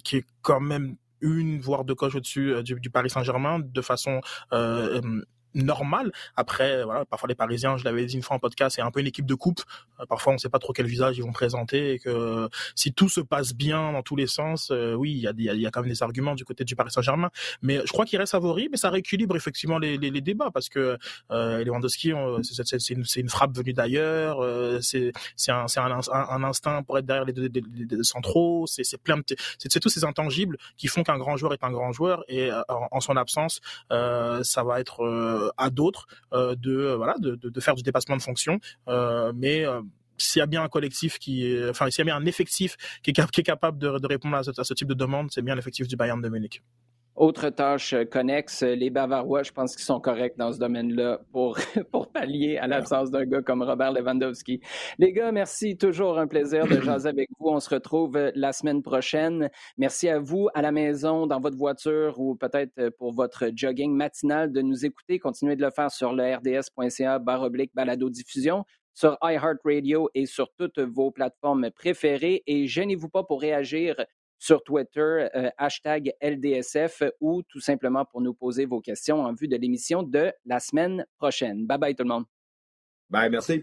qui est quand même une voire deux coches au-dessus euh, du, du Paris Saint-Germain de façon euh, euh, normal. Après, voilà, parfois les Parisiens, je l'avais dit une fois en podcast, c'est un peu une équipe de coupe. Parfois, on ne sait pas trop quel visage ils vont présenter et que si tout se passe bien dans tous les sens, euh, oui, il y a, y a, y a quand même des arguments du côté du Paris Saint-Germain. Mais je crois qu'il reste favori, mais ça rééquilibre effectivement les, les, les débats parce que euh, Lewandowski, on, c'est, c'est, c'est, une, c'est une frappe venue d'ailleurs, euh, c'est, c'est, un, c'est un, un, un instinct pour être derrière les deux, les, les deux centraux, c'est, c'est plein de, c'est, c'est tous ces intangibles qui font qu'un grand joueur est un grand joueur et euh, en, en son absence, euh, ça va être euh, à d'autres euh, de, euh, voilà, de, de, de faire du dépassement de fonction. Euh, mais euh, s'il y a bien un collectif qui est, enfin, s'il y a bien un effectif qui est, qui est capable de, de répondre à ce, à ce type de demande, c'est bien l'effectif du Bayern de Munich. Autre tâche connexe, les Bavarois, je pense qu'ils sont corrects dans ce domaine-là pour, pour pallier à l'absence d'un gars comme Robert Lewandowski. Les gars, merci. Toujours un plaisir de jaser avec vous. On se retrouve la semaine prochaine. Merci à vous, à la maison, dans votre voiture ou peut-être pour votre jogging matinal de nous écouter. Continuez de le faire sur le rds.ca barre oblique balado diffusion, sur iHeartRadio et sur toutes vos plateformes préférées. Et gênez-vous pas pour réagir sur Twitter, euh, hashtag L D S F ou tout simplement pour nous poser vos questions en vue de l'émission de la semaine prochaine. Bye bye tout le monde. Bye, merci.